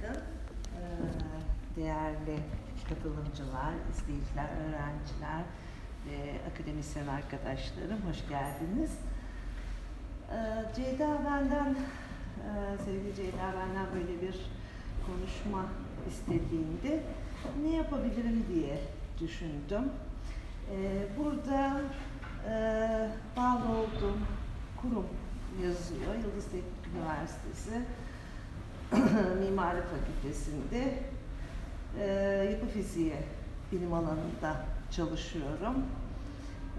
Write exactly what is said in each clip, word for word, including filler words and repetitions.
günaydın. Değerli katılımcılar, izleyiciler, öğrenciler ve akademisyen arkadaşlarım, hoş geldiniz. Ceyda benden, sevgili Ceyda benden böyle bir konuşma istediğinde ne yapabilirim diye düşündüm. Burada bağlı olduğum kurum yazıyor, Yıldız Teknik Üniversitesi Mimarlık Fakültesi'nde e, yapı fiziği bilim alanında çalışıyorum.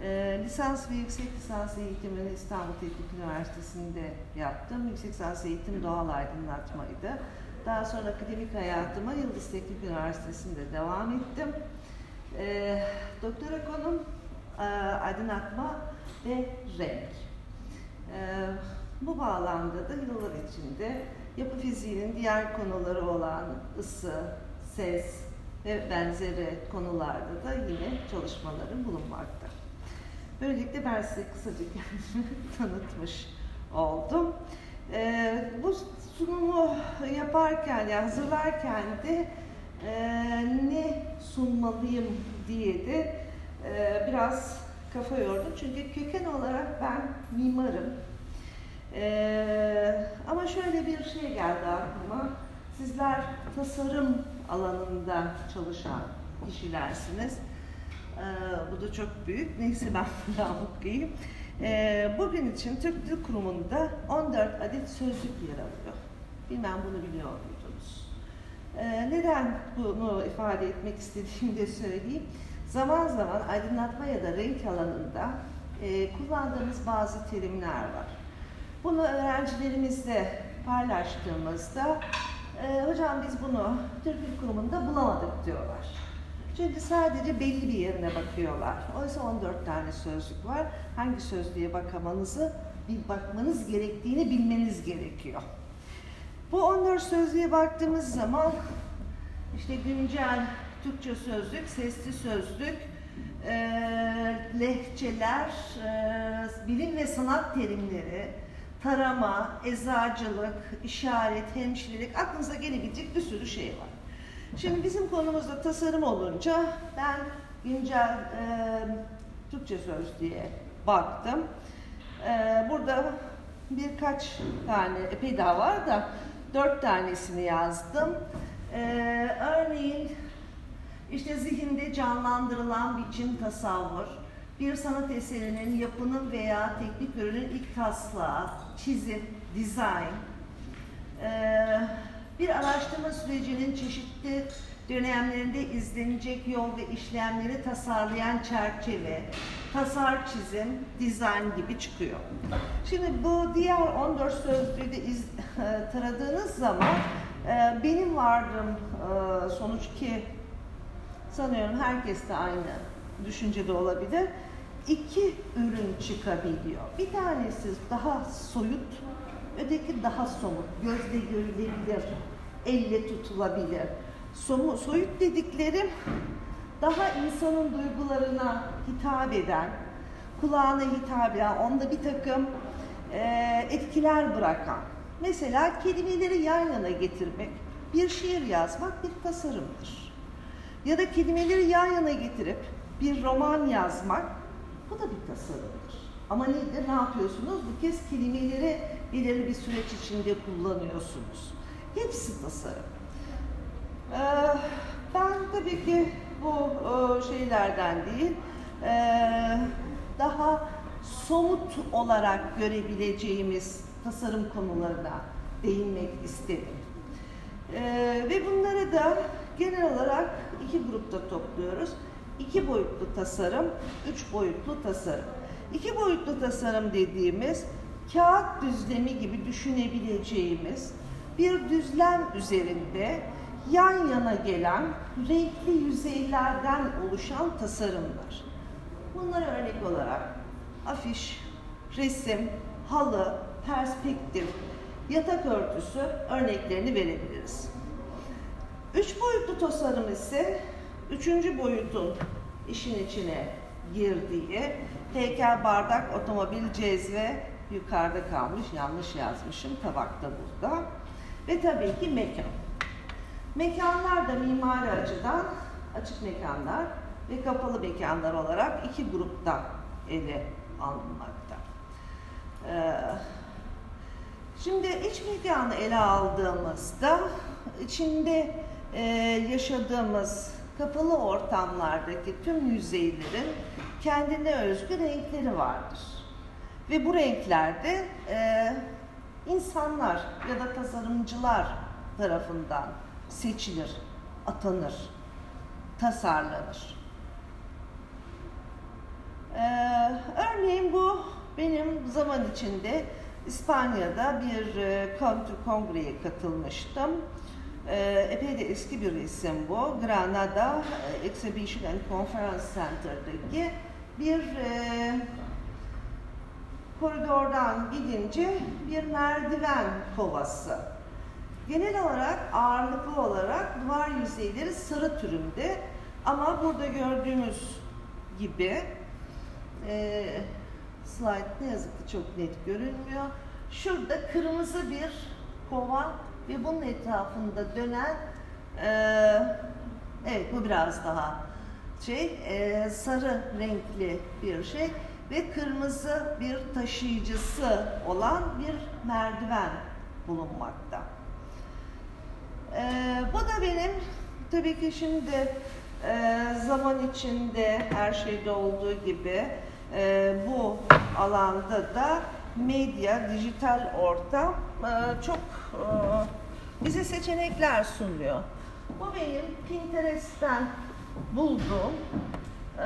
E, lisans ve yüksek lisans eğitimini İstanbul Teknik Üniversitesi'nde yaptım. Yüksek lisans eğitim doğal aydınlatmaydı. Daha sonra akademik hayatıma Yıldız Teknik Üniversitesi'nde devam ettim. E, doktora konum e, aydınlatma ve renk. E, bu bağlamda da yıllar içinde yapı fiziğinin diğer konuları olan ısı, ses ve benzeri konularda da yine çalışmalarım bulunmakta. Böylelikle ben size kısaca kendimi tanıtmış oldum. Ee, bu sunumu yaparken, yani hazırlarken de e, ne sunmalıyım diye de e, biraz kafa yordum. Çünkü köken olarak ben mimarım. Ee, ama şöyle bir şey geldi aklıma. Sizler tasarım alanında çalışan kişilersiniz. Ee, bu da çok büyük. Neyse ben daha mutluyum. Ee, bugün için Türk Dil Kurumu'nda on dört adet sözlük yer alıyor. Bilmem bunu biliyor muydunuz? Ee, neden bunu ifade etmek istediğimi de söyleyeyim. Zaman zaman aydınlatma ya da renk alanında e, kullandığımız bazı terimler var. Bunu öğrencilerimizle paylaştığımızda, e, hocam biz bunu Türk Dil Kurumu'nda bulamadık diyorlar. Çünkü sadece belli bir yerine bakıyorlar. Oysa on dört tane sözlük var. Hangi sözlüğe bakamanızı, bir bakmanız gerektiğini bilmeniz gerekiyor. Bu on dört sözlüğe baktığımız zaman, işte güncel Türkçe sözlük, sesli sözlük, e, lehçeler, e, bilim ve sanat terimleri, tarama, eczacılık, işaret, hemşirelik, aklınıza gelebilecek bir sürü şey var. Şimdi bizim konumuzda tasarım olunca ben güncel e, Türkçe sözlüğe baktım. E, burada birkaç tane, epey daha var da dört tanesini yazdım. E, örneğin işte zihinde canlandırılan biçim tasavvur, bir sanat eserinin, yapının veya teknik ürünün ilk taslağı, çizim, dizayn, ee, bir araştırma sürecinin çeşitli dönemlerinde izlenecek yol ve işlemleri tasarlayan çerçeve, tasar, çizim, dizayn gibi çıkıyor. Şimdi bu diğer on dört sözlüğü de iz, e, taradığınız zaman e, benim vardığım e, sonuç, ki sanıyorum herkes de aynı düşüncede olabilir, İki ürün çıkabiliyor. Bir tanesi daha soyut, öteki daha somut, gözle görülebilir, elle tutulabilir. Somu, soyut dediklerim daha insanın duygularına hitap eden, kulağına hitap eden, onda bir takım e, etkiler bırakan. Mesela kelimeleri yan yana getirmek, bir şiir yazmak bir tasarımdır. Ya da kelimeleri yan yana getirip bir roman yazmak, bu da bir tasarımdır. Ama nedir, ne yapıyorsunuz? Bu kez kelimeleri belirli bir süreç içinde kullanıyorsunuz. Hepsi tasarım. Ee, ben tabii ki bu o, şeylerden değil, e, daha somut olarak görebileceğimiz tasarım konularına değinmek istedim. E, ve bunları da genel olarak iki grupta topluyoruz. İki boyutlu tasarım, üç boyutlu tasarım. İki boyutlu tasarım dediğimiz, kağıt düzlemi gibi düşünebileceğimiz bir düzlem üzerinde yan yana gelen renkli yüzeylerden oluşan tasarımlar. Bunlara örnek olarak afiş, resim, halı, perspektif, yatak örtüsü örneklerini verebiliriz. Üç boyutlu tasarım ise üçüncü boyutun işin içine girdiği heykel, bardak, otomobil, cezve, yukarıda kalmış, yanlış yazmışım, tabakta burada. Ve tabii ki mekan. Mekanlar da mimari açıdan açık mekanlar ve kapalı mekanlar olarak iki grupta ele alınmakta. Ee, şimdi iç mekanı ele aldığımızda içinde e, yaşadığımız kapalı ortamlardaki tüm yüzeylerin kendine özgü renkleri vardır. Ve bu renklerde e, insanlar ya da tasarımcılar tarafından seçilir, atanır, tasarlanır. Ee, örneğin bu benim zaman içinde İspanya'da bir e, country kongreye katılmıştım. Ee, epey de eski bir isim bu. Granada e, Exhibition and Conference Center'daki bir e, koridordan gidince bir merdiven kovası. Genel olarak ağırlıklı olarak duvar yüzeyleri sarı türünde ama burada gördüğümüz gibi e, slide ne yazık ki çok net görünmüyor. Şurada kırmızı bir kova ve bunun etrafında dönen e, evet bu biraz daha şey e, sarı renkli bir şey ve kırmızı bir taşıyıcısı olan bir merdiven bulunmakta. Ee, bu da benim tabii ki şimdi e, zaman içinde her şeyde olduğu gibi e, bu alanda da medya, dijital ortam e, çok e, bize seçenekler sunuyor. Bu benim Pinterest'ten bulduğum e,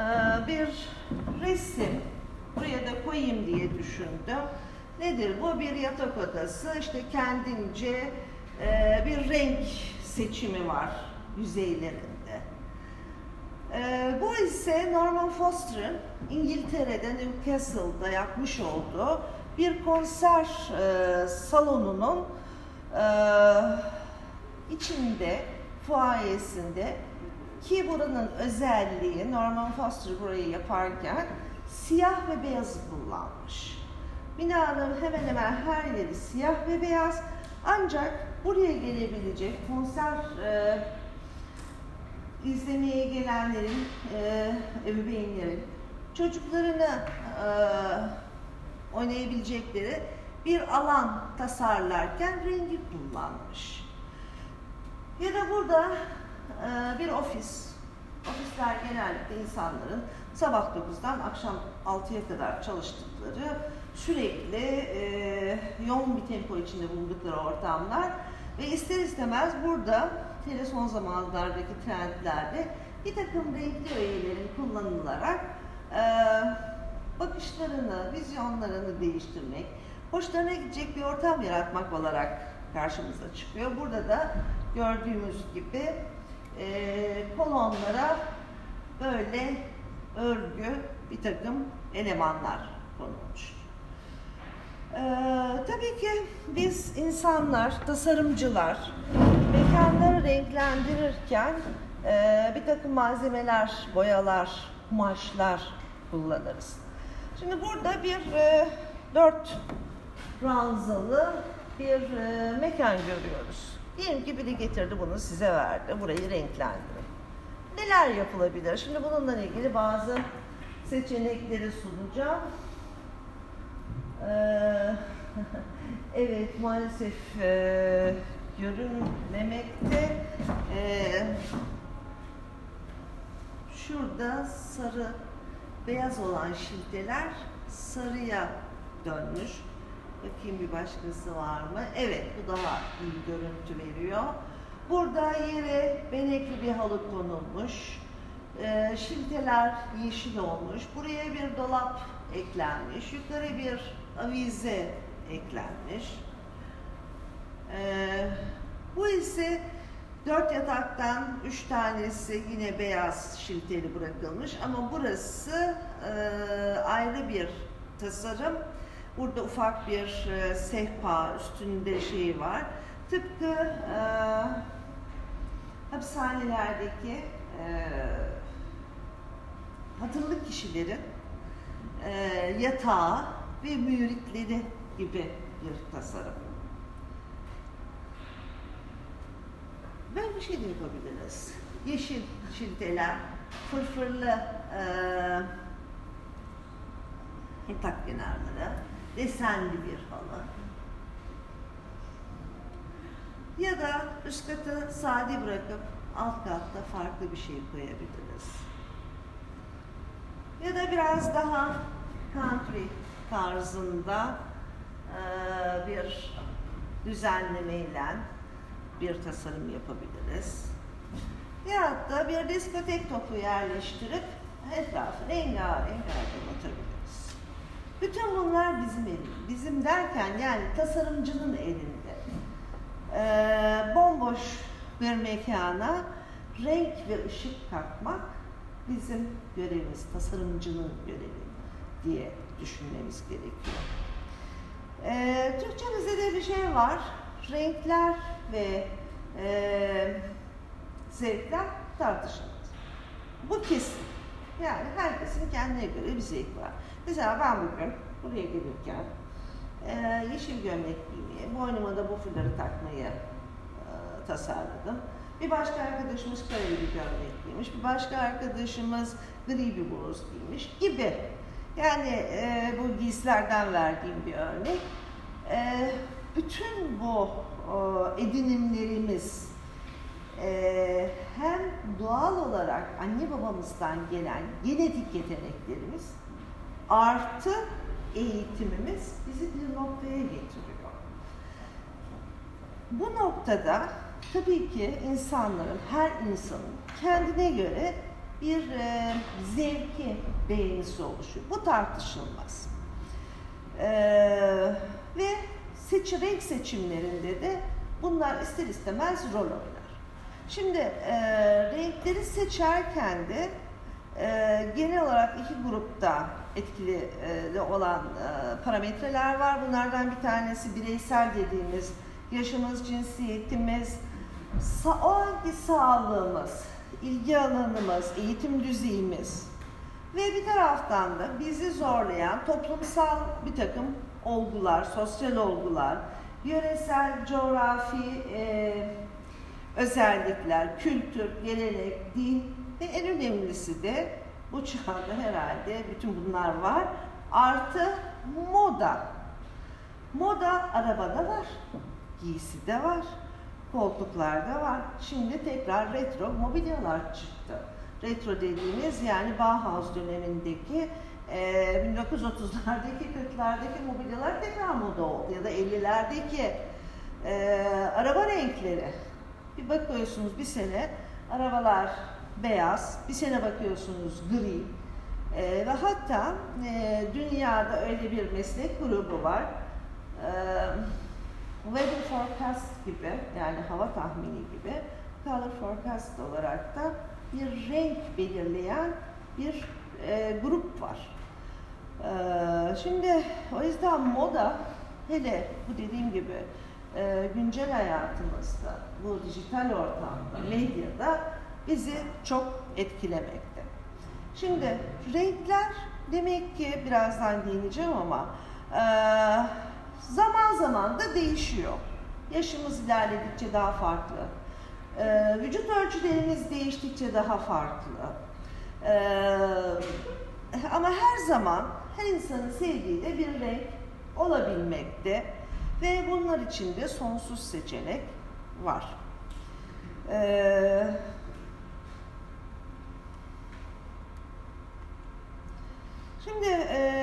bir resim. Buraya da koyayım diye düşündüm. Nedir bu? Bir yatak odası. İşte kendince Ee, bir renk seçimi var yüzeylerinde. Ee, bu ise Norman Foster'ın İngiltere'den Newcastle'da yapmış olduğu bir konser e, salonunun e, içinde, fuayesinde ki buranın özelliği Norman Foster burayı yaparken siyah ve beyazı kullanmış. Binanın hemen hemen her yeri siyah ve beyaz. Ancak buraya gelebilecek konser e, izlemeye gelenlerin, e, ebeveynlerin çocuklarını e, oynayabilecekleri bir alan tasarlarken rengi kullanmış. Ya da burada e, bir ofis. Ofisler genellikle insanların sabah dokuzdan akşam altıya kadar çalıştıkları sürekli e, yoğun bir tempo içinde bulundukları ortamlar ve ister istemez burada hele son zamanlardaki trendlerde bir takım renkli öğelerin kullanılarak e, bakışlarını, vizyonlarını değiştirmek, hoşlarına gidecek bir ortam yaratmak olarak karşımıza çıkıyor. Burada da gördüğümüz gibi e, kolonlara böyle örgü bir takım elemanlar konulmuş. Ee, tabii ki biz insanlar, tasarımcılar mekanları renklendirirken e, bir takım malzemeler, boyalar, kumaşlar kullanırız. Şimdi burada bir e, dört ranzalı bir e, mekan görüyoruz. Diyelim ki biri getirdi bunu size verdi, burayı renklendirin. Neler yapılabilir? Şimdi bununla ilgili bazı seçenekleri sunacağım. Evet, maalesef e, görünmemekte. E, şurada sarı, beyaz olan şilteler sarıya dönmüş. Bakayım bir başkası var mı? Evet, bu daha iyi görüntü veriyor. Burada yere benekli bir halı konulmuş. E, şilteler yeşil olmuş. Buraya bir dolap eklenmiş. Yukarı bir avize eklenmiş. Ee, bu ise dört yataktan üç tanesi yine beyaz şilteli bırakılmış ama burası e, ayrı bir tasarım. Burada ufak bir e, sehpa üstünde şey var. Tıpkı e, hapishanelerdeki e, hatırlı kişilerin e, yatağı ve müritleri gibi bir tasarım. Ben bir şey de yapabiliriz. Yeşil şilteler, fırfırlı e, hintak kenarları, desenli bir halı. Ya da üst katı sade bırakıp alt katta farklı bir şey koyabiliriz. Ya da biraz daha country tarzında e, bir düzenlemeyle bir tasarım yapabiliriz. Ya da bir diskotek topu yerleştirip etrafı rengarenk kapatabiliriz. Bütün bunlar bizim elimizde. Bizim derken yani tasarımcının elinde. E, bomboş bir mekana renk ve ışık katmak bizim görevimiz, tasarımcının görevi diye düşünmemiz gerekiyor. E, Türkçemizde de bir şey var. Renkler ve e, zevkler tartışılır. Bu kesin. Yani herkesin kendine göre bir zevk var. Mesela ben bugün buraya gelirken e, yeşil gömlek giymeyi, boynuma da bu fırları takmayı e, tasarladım. Bir başka arkadaşımız kareli bir gömlek giymiş, bir başka arkadaşımız gri bir bluz giymiş gibi. Yani e, bu giysilerden verdiğim bir örnek. E, bütün bu o, edinimlerimiz e, hem doğal olarak anne babamızdan gelen genetik yeteneklerimiz artı eğitimimiz bizi bir noktaya getiriyor. Bu noktada tabii ki insanların, her insanın kendine göre bir e, zevki, beğenisi oluşuyor. Bu tartışılmaz. E, ve seçi, renk seçimlerinde de bunlar ister istemez rol oynar. Şimdi e, renkleri seçerken de e, genel olarak iki grupta etkili e, olan e, parametreler var. Bunlardan bir tanesi bireysel dediğimiz yaşımız, cinsiyetimiz, o anki sağlığımız, ilgi alanımız, eğitim düzeyimiz ve bir taraftan da bizi zorlayan toplumsal bir takım olgular, sosyal olgular, yöresel, coğrafi e, özellikler, kültür, gelenek, din ve en önemlisi de bu çağda herhalde bütün bunlar var. Artı moda. Moda arabada var, giysi de var, koltuklarda var. Şimdi tekrar retro mobilyalar çıktı. Retro dediğimiz yani Bauhaus dönemindeki bin dokuz yüz otuzlardaki, kırklardaki mobilyalar tekrar moda oldu. Ya da ellilerdeki e, araba renkleri. Bir bakıyorsunuz bir sene arabalar beyaz, bir sene bakıyorsunuz gri. E, ve hatta e, dünyada öyle bir meslek grubu var. E, Weather forecast gibi, yani hava tahmini gibi, color forecast olarak da bir renk belirleyen bir e, grup var. E, şimdi o yüzden moda, hele bu dediğim gibi e, güncel hayatımızda, bu dijital ortamda, medyada bizi çok etkilemekte. Şimdi renkler demek ki birazdan değineceğim ama e, zaman zaman da değişiyor. Yaşımız ilerledikçe daha farklı. Ee, vücut ölçülerimiz değiştikçe daha farklı. Ee, ama her zaman her insanın sevdiği de bir renk olabilmekte. Ve bunlar için de sonsuz seçenek var. Ee, şimdi e,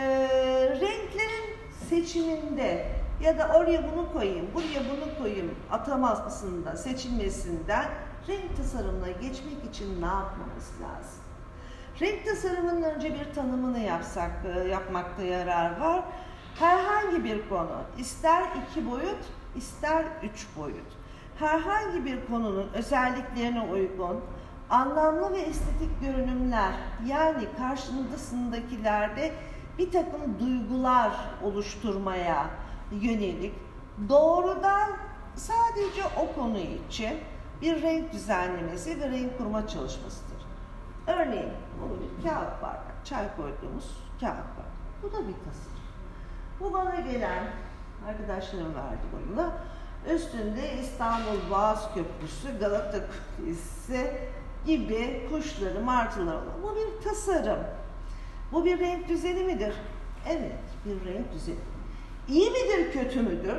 renklerin seçiminde ya da oraya bunu koyayım, buraya bunu koyayım atamasında, seçilmesinden renk tasarımına geçmek için ne yapmamız lazım? Renk tasarımının önce bir tanımını yapsak, yapmakta yarar var. Herhangi bir konu, ister iki boyut, ister üç boyut. Herhangi bir konunun özelliklerine uygun, anlamlı ve estetik görünümler, yani karşındasındakilerde bir takım duygular oluşturmaya yönelik doğrudan sadece o konu için bir renk düzenlemesi ve renk kurma çalışmasıdır. Örneğin bunu bir kağıt bardak, çay koyduğumuz kağıt bardak. Bu da bir tasarım. Bu bana gelen, arkadaşlarım verdi bunu da, Üstünde İstanbul Boğaz Köprüsü, Galata Kulesi gibi kuşları, martıları olan. Bu bir tasarım. Bu bir renk düzeni midir? Evet, bir renk düzeni. İyi midir, kötü müdür?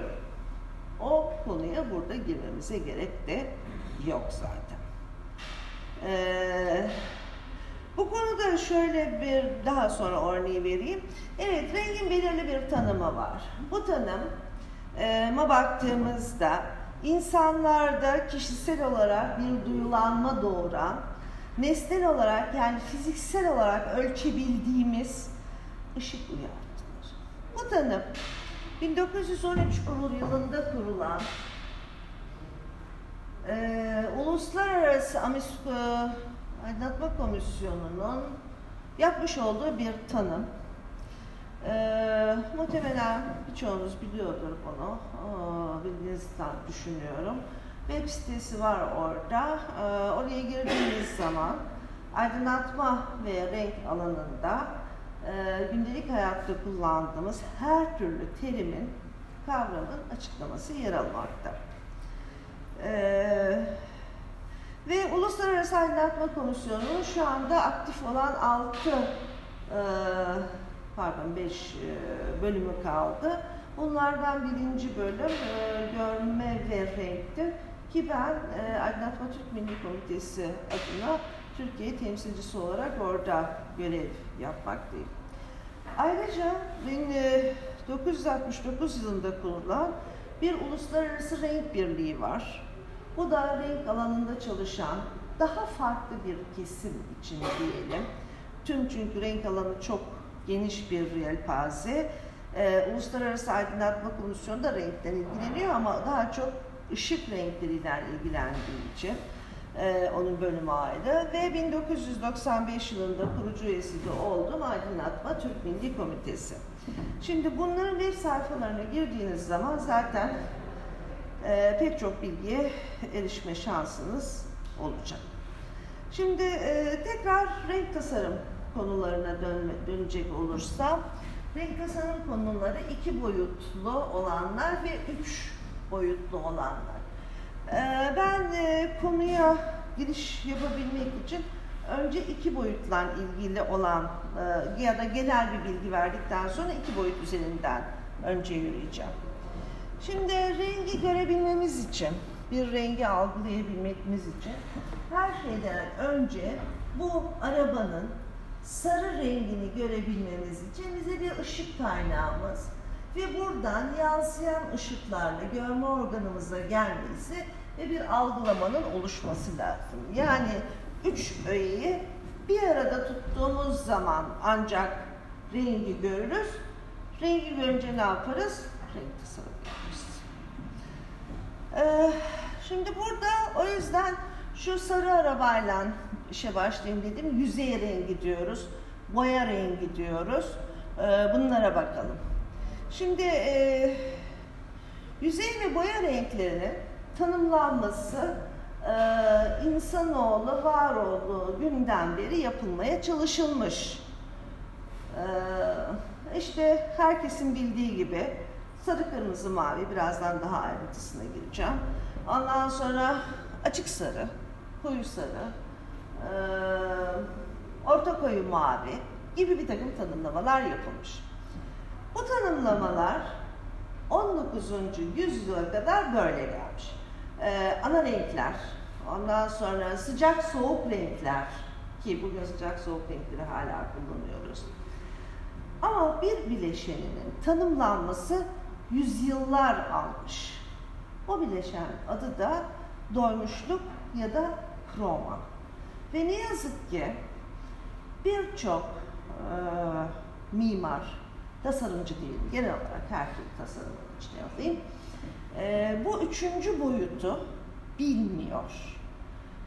O konuya burada girmemize gerek de yok zaten. Ee, bu konuda şöyle bir daha sonra örneği vereyim. Evet, rengin belirli bir tanımı var. Bu tanıma baktığımızda insanlarda kişisel olarak bir duyulanma doğuran, nesnel olarak yani fiziksel olarak ölçebildiğimiz ışık uyarıcıdır. Bu tanım bin dokuz yüz on üç yılında kurulan e, Uluslararası Aydınlatma Komisyonu'nun yapmış olduğu bir tanım. E, muhtemelen birçoğunuz biliyordur bunu, e, bildiğinizden düşünüyorum. Web sitesi var orada. E, oraya girdiğiniz zaman aydınlatma ve renk alanında Ee, gündelik hayatta kullandığımız her türlü terimin, kavramın açıklaması yer almakta. Ee, ve Uluslararası Aydınlatma Komisyonu şu anda aktif olan altı e, pardon beş e, bölümü kaldı. Bunlardan birinci bölüm e, görme ve renkti ki ben e, Aydınlatma Türk Milli Komitesi adına Türkiye temsilcisi olarak orada görev yapmaktayım. Ayrıca bin dokuz yüz altmış dokuz yılında kurulan bir uluslararası renk birliği var. Bu da renk alanında çalışan daha farklı bir kesim için diyelim. Tüm çünkü renk alanı çok geniş bir yelpaze. Ee, Uluslararası Aydınlatma Komisyonu da renkten ilgileniyor ama daha çok ışık renkleriyle ilgilendiği için. Ee, onun bölümü ayrı ve bin dokuz yüz doksan beş yılında kurucu üyesi de oldum Aydınlatma Türk Milli Komitesi. Şimdi bunların web sayfalarına girdiğiniz zaman zaten e, pek çok bilgiye erişme şansınız olacak. Şimdi e, tekrar renk tasarım konularına dönme, dönecek olursa, renk tasarım konuları iki boyutlu olanlar ve üç boyutlu olanlar. Ben konuya giriş yapabilmek için önce iki boyutla ilgili olan ya da genel bir bilgi verdikten sonra iki boyut üzerinden önce yürüyeceğim. Şimdi rengi görebilmemiz için, bir rengi algılayabilmemiz için her şeyden önce bu arabanın sarı rengini görebilmemiz için bize bir ışık kaynağımız ve buradan yansıyan ışıklarla görme organımıza gelmesi ve bir algılamanın oluşması lazım. Yani üç öğeyi bir arada tuttuğumuz zaman ancak rengi görürüz. Rengi görünce ne yaparız? Renk tasarım yaparız. Ee, şimdi burada o yüzden şu sarı arabayla işe başlayayım dedim. Yüzey rengi diyoruz, boya rengi diyoruz. Ee, bunlara bakalım. Şimdi e, yüzey ve boya renklerinin tanımlanması e, insanoğlu var olduğu günden beri yapılmaya çalışılmış. E, işte herkesin bildiği gibi sarı, kırmızı, mavi, birazdan daha ayrıntısına gireceğim. Ondan sonra açık sarı, koyu sarı, e, orta koyu mavi gibi bir takım tanımlamalar yapılmış. Bu tanımlamalar on dokuzuncu yüzyıla kadar böyle gelmiş. Ee, ana renkler, ondan sonra sıcak soğuk renkler ki bugün sıcak soğuk renkleri hala kullanıyoruz. Ama bir bileşeninin tanımlanması yüzyıllar almış. O bileşen adı da doymuşluk ya da kroma. Ve ne yazık ki birçok e, mimar, tasarımcı değil, genel olarak her türlü tasarımın içine alayım. Ee, bu üçüncü boyutu bilmiyor.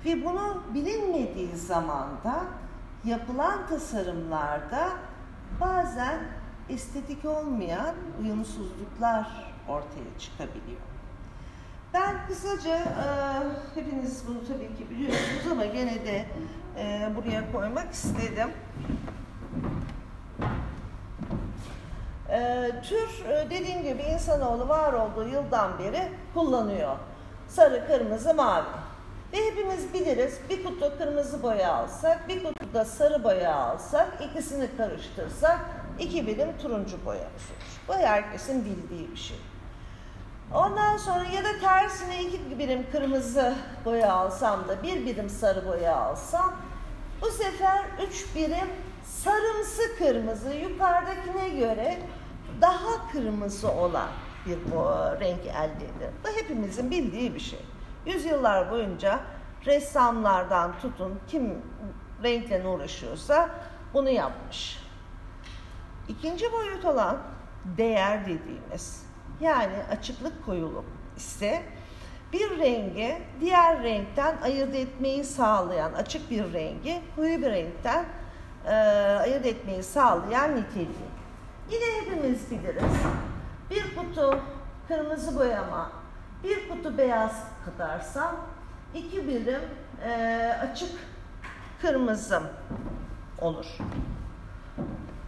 Ve bunu bilinmediği zamanda yapılan tasarımlarda bazen estetik olmayan uyumsuzluklar ortaya çıkabiliyor. Ben kısaca, e, hepiniz bunu tabii ki biliyorsunuz ama gene de e, buraya koymak istedim. e, tür dediğim gibi insanoğlu var olduğu yıldan beri kullanıyor. Sarı, kırmızı, mavi. Ve hepimiz biliriz, bir kutu kırmızı boya alsak, bir kutu da sarı boya alsak, ikisini karıştırsak iki birim turuncu boya olur. Bu herkesin bildiği bir şey. Ondan sonra ya da tersine iki birim kırmızı boya alsam da bir birim sarı boya alsam, bu sefer üç birim sarımsı kırmızı, yukarıdakine göre daha kırmızı olan bir renk elde edilir. Bu hepimizin bildiği bir şey. Yüzyıllar boyunca ressamlardan tutun, kim renkle uğraşıyorsa bunu yapmış. İkinci boyut olan değer dediğimiz, yani açıklık koyuluk ise bir rengi diğer renkten ayırt etmeyi sağlayan, açık bir rengi koyu bir renkten e, ayırt etmeyi sağlayan niteliği. Yine hepimiz biliriz. Bir kutu kırmızı boyama, bir kutu beyaz katarsam iki birim e, açık kırmızım olur.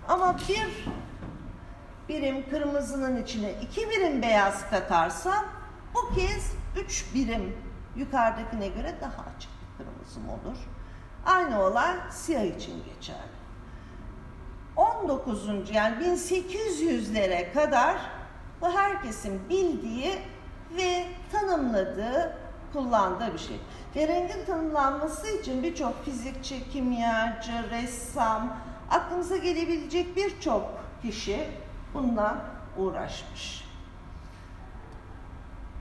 Ama bir birim kırmızının içine iki birim beyaz katarsam bu kez üç birim yukarıdakine göre daha açık bir kırmızım olur. Aynı olay siyah için geçerli. on dokuzuncu yani bin sekiz yüzlere kadar bu herkesin bildiği ve tanımladığı, kullandığı bir şey. Ve rengin tanımlanması için birçok fizikçi, kimyacı, ressam, aklınıza gelebilecek birçok kişi bununla uğraşmış.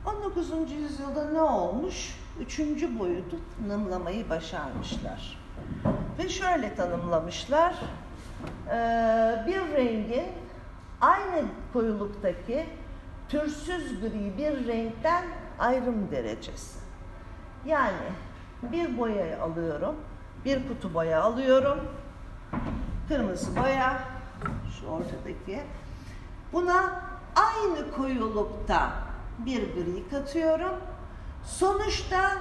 on dokuzuncu yüzyılda ne olmuş? Üçüncü boyutu tanımlamayı başarmışlar. Ve şöyle tanımlamışlar. Bir rengin aynı koyuluktaki türsüz gri bir renkten ayrım derecesi. Yani bir boyayı alıyorum, bir kutu boya alıyorum. Kırmızı boya, şu ortadaki. Buna aynı koyulukta bir gri katıyorum. Sonuçta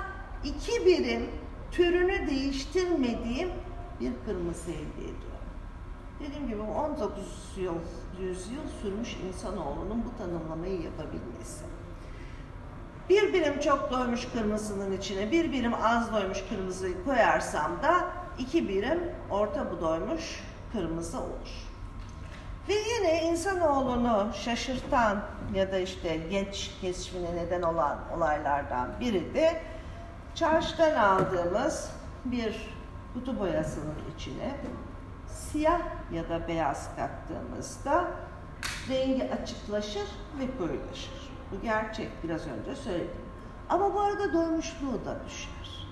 iki birim türünü değiştirmediğim bir kırmızı elde ediyorum. Dediğim gibi on dokuzuncu yüzyıl sürmüş insanoğlunun bu tanımlamayı yapabilmesi. Bir birim çok doymuş kırmızının içine bir birim az doymuş kırmızıyı koyarsam da iki birim orta bu doymuş kırmızı olur. Ve yine insanoğlunu şaşırtan ya da işte genç keşfine neden olan olaylardan biri de çarşıdan aldığımız bir kutu boyasının içine siyah ya da beyaz kattığımızda rengi açıklaşır ve koyulaşır. Bu gerçek, biraz önce söyledim. Ama bu arada doymuşluğu da düşer.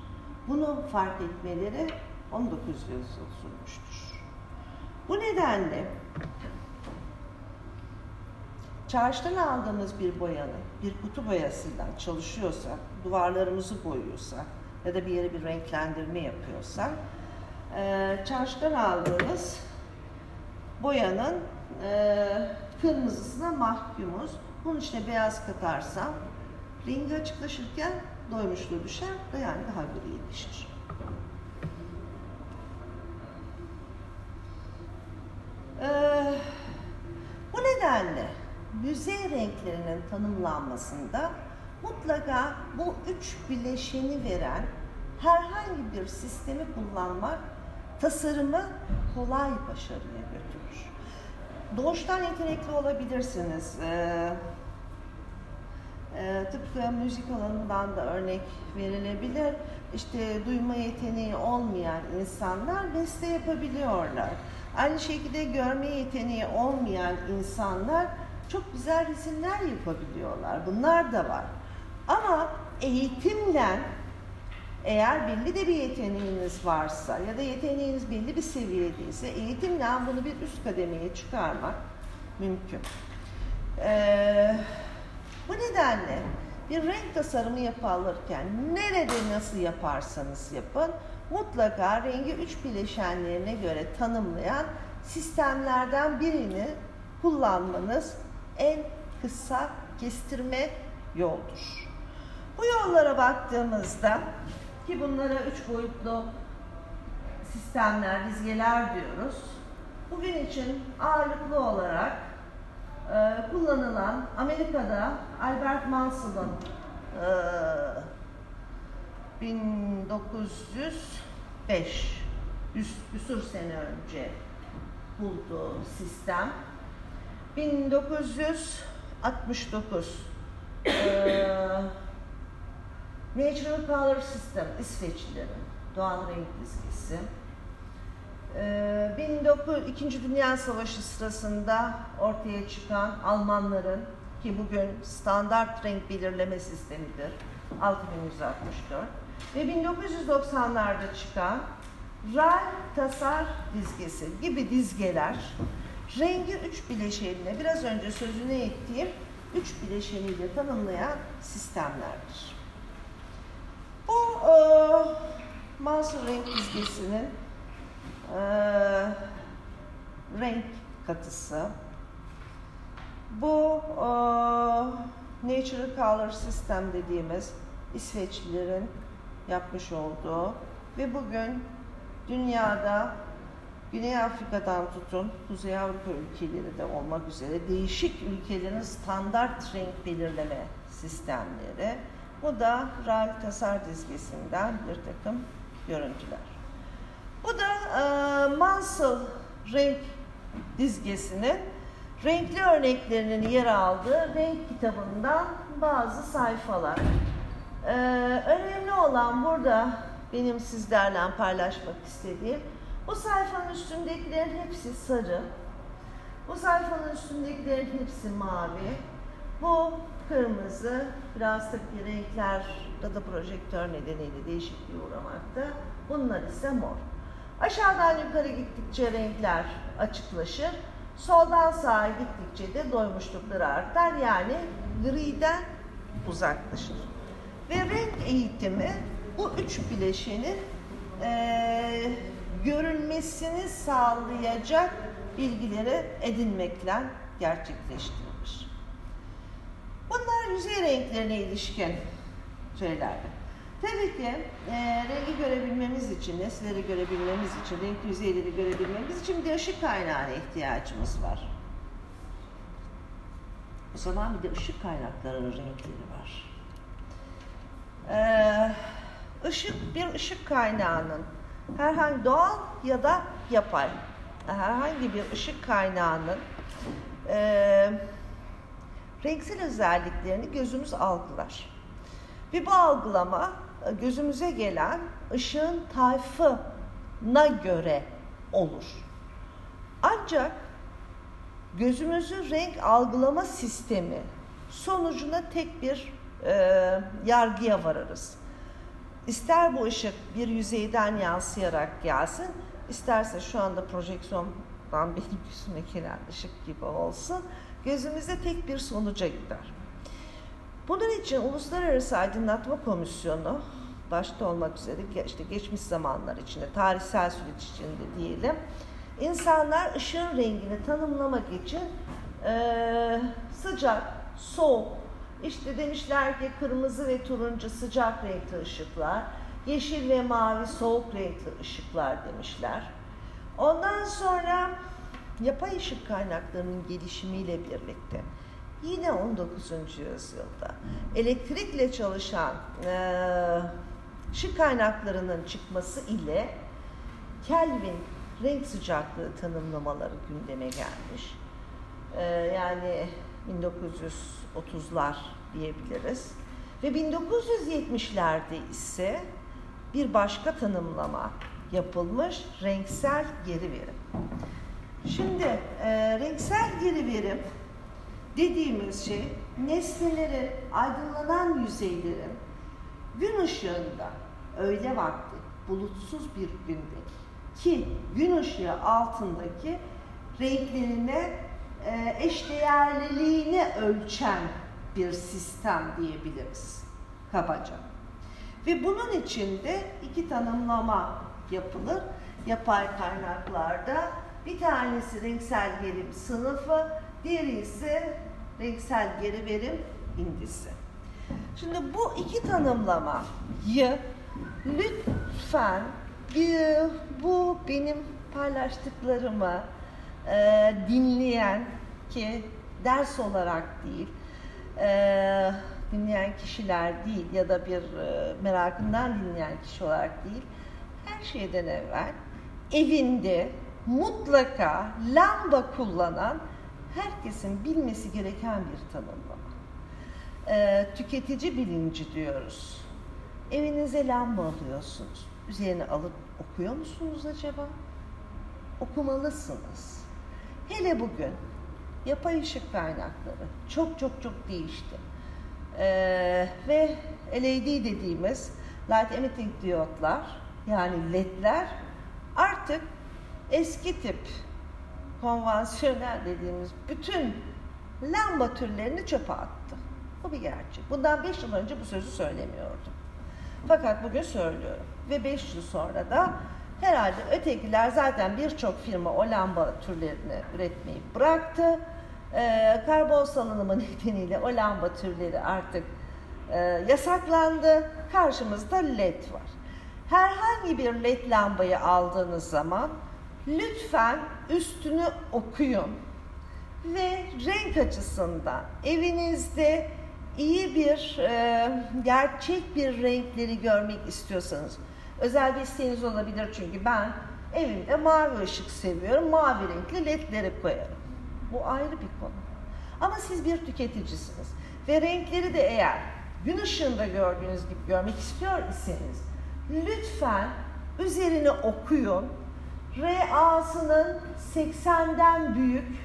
Bunu fark etmeleri on dokuzuncu yüzyıl sürmüştür. Bu nedenle çarşıdan aldığımız bir boyanı, bir kutu boyasından çalışıyorsak, duvarlarımızı boyuyorsak ya da bir yere bir renklendirme yapıyorsak, çarşıdan aldığımız boyanın kırmızısına mahkumuz. Bunun içine beyaz katarsam rengi açıklaşırken doymuşluğu düşer, yani daha griye düşer. Bu nedenle müze renklerinin tanımlanmasında mutlaka bu üç bileşeni veren herhangi bir sistemi kullanmak tasarımı kolay başarıya götürür. Doğuştan yetenekli olabilirsiniz. Ee, e, tıpkı müzik alanından da örnek verilebilir. İşte duyma yeteneği olmayan insanlar beste yapabiliyorlar. Aynı şekilde görme yeteneği olmayan insanlar çok güzel resimler yapabiliyorlar. Bunlar da var. Ama eğitimle, eğer belli de bir yeteneğiniz varsa ya da yeteneğiniz belli bir seviyedeyse eğitimle bunu bir üst kademeye çıkarmak mümkün. Ee, bu nedenle bir renk tasarımı yapılırken nerede nasıl yaparsanız yapın mutlaka rengi üç bileşenlerine göre tanımlayan sistemlerden birini kullanmanız en kısa kestirme yoldur. Bu yollara baktığımızda ki bunlara üç boyutlu sistemler, dizgeler diyoruz. Bugün için ağırlıklı olarak e, kullanılan Amerika'da Albert Munsell'ın e, bin dokuz yüz beş küsur sene önce bulduğu sistem bin dokuz yüz altmış dokuz e, Natural Color System, İsveçlilerin doğal renk dizgisi. İkinci Dünya Savaşı sırasında ortaya çıkan Almanların, ki bugün standart renk belirleme sistemidir, altı bin yüz altmış dört ve bin dokuz yüz doksanlarda çıkan RAL tasar dizgesi gibi dizgeler rengi üç bileşenine, biraz önce sözünü ettiğim üç bileşeniyle tanımlayan sistemlerdir. Bu e, Munsell renk dizgesinin e, renk katısı. Bu e, Natural Color System dediğimiz İsveçlilerin yapmış olduğu ve bugün dünyada Güney Afrika'dan tutun Kuzey Avrupa ülkeleri de olmak üzere değişik ülkelerin standart renk belirleme sistemleri. Bu da RAL tasar dizgesinden bir takım görüntüler. Bu da e, Munsell renk dizgesinin renkli örneklerinin yer aldığı renk kitabından bazı sayfalar. E, önemli olan burada benim sizlerle paylaşmak istediğim, bu sayfanın üstündekilerin hepsi sarı, bu sayfanın üstündekilerin hepsi mavi, bu kırmızı, biraz tabii renkler da da projektör nedeniyle değişikliğe uğramakta. Bunlar ise mor. Aşağıdan yukarı gittikçe renkler açıklaşır. Soldan sağa gittikçe de doymuşlukları artar. Yani griden uzaklaşır. Ve renk eğitimi bu üç bileşenin e, görülmesini sağlayacak bilgileri edinmekle gerçekleştirir. Bunlar yüzey renklerine ilişkin şeylerdi. Tabii ki e, rengi görebilmemiz için, nesneleri görebilmemiz için, renkli yüzeyleri görebilmemiz için bir de ışık kaynağına ihtiyacımız var. O zaman bir de ışık kaynaklarının renkleri var. E, ışık, bir ışık kaynağının herhangi doğal ya da yapay, herhangi bir ışık kaynağının e, renksel özelliklerini gözümüz algılar. Ve bu algılama gözümüze gelen ışığın tayfına göre olur. Ancak gözümüzün renk algılama sistemi sonucuna tek bir e, yargıya vararız. İster bu ışık bir yüzeyden yansıyarak gelsin, isterse şu anda projeksiyondan benim yüzüme gelen ışık gibi olsun, gözümüzde tek bir sonuca gider. Bunun için Uluslararası Aydınlatma Komisyonu, başta olmak üzere işte geçmiş zamanlar içinde, tarihsel süreç içinde diyelim, insanlar ışığın rengini tanımlamak için e, sıcak, soğuk, işte demişler ki kırmızı ve turuncu sıcak renkli ışıklar, yeşil ve mavi soğuk renkli ışıklar demişler. Ondan sonra yapay ışık kaynaklarının gelişimiyle birlikte yine on dokuzuncu yüzyılda elektrikle çalışan e, ışık kaynaklarının çıkması ile Kelvin renk sıcaklığı tanımlamaları gündeme gelmiş. E, yani bin dokuz yüz otuzlar diyebiliriz. Ve bin dokuz yüz yetmişlerde ise bir başka tanımlama yapılmış, renksel geri verim. Şimdi e, renksel geri verim dediğimiz şey, nesnelerin, aydınlanan yüzeylerin gün ışığında, öğle vakti, bulutsuz bir günde ki gün ışığı altındaki renklerine e, eşdeğerliliğini ölçen bir sistem diyebiliriz kabaca. Ve bunun için de iki tanımlama yapılır yapay kaynaklarda. Bir tanesi renksel geri sınıfı, diğeri ise renksel geri verim indisi. Şimdi bu iki tanımlamayı lütfen bu benim paylaştıklarımı dinleyen, ki ders olarak değil, e, dinleyen kişiler değil ya da bir e, merakından dinleyen kişi olarak değil, her şeyden evvel evinde mutlaka lamba kullanan herkesin bilmesi gereken bir tanımlama. E, tüketici bilinci diyoruz. Evinize lamba alıyorsunuz. Üzerine alıp okuyor musunuz acaba? Okumalısınız. Hele bugün yapay ışık kaynakları çok çok çok değişti. Ee, ve L E D dediğimiz light emitting diyotlar, yani ledler artık eski tip konvansiyonel dediğimiz bütün lamba türlerini çöpe attı. Bu bir gerçek. Bundan beş yıl önce bu sözü söylemiyordum. Fakat bugün söylüyorum ve beş yıl sonra da herhalde ötekiler, zaten birçok firma o lamba türlerini üretmeyi bıraktı. Ee, karbon salınımı nedeniyle o lamba türleri artık e, yasaklandı. Karşımızda led var. Herhangi bir led lambayı aldığınız zaman lütfen üstünü okuyun ve renk açısından evinizde iyi bir, e, gerçek bir renkleri görmek istiyorsanız, özel bir isteğiniz olabilir, çünkü ben evimde mavi ışık seviyorum, mavi renkli ledleri koyarım. Bu ayrı bir konu. Ama siz bir tüketicisiniz ve renkleri de eğer gün ışığında gördüğünüz gibi görmek istiyor iseniz lütfen üzerine okuyun. R A'sının seksenden büyük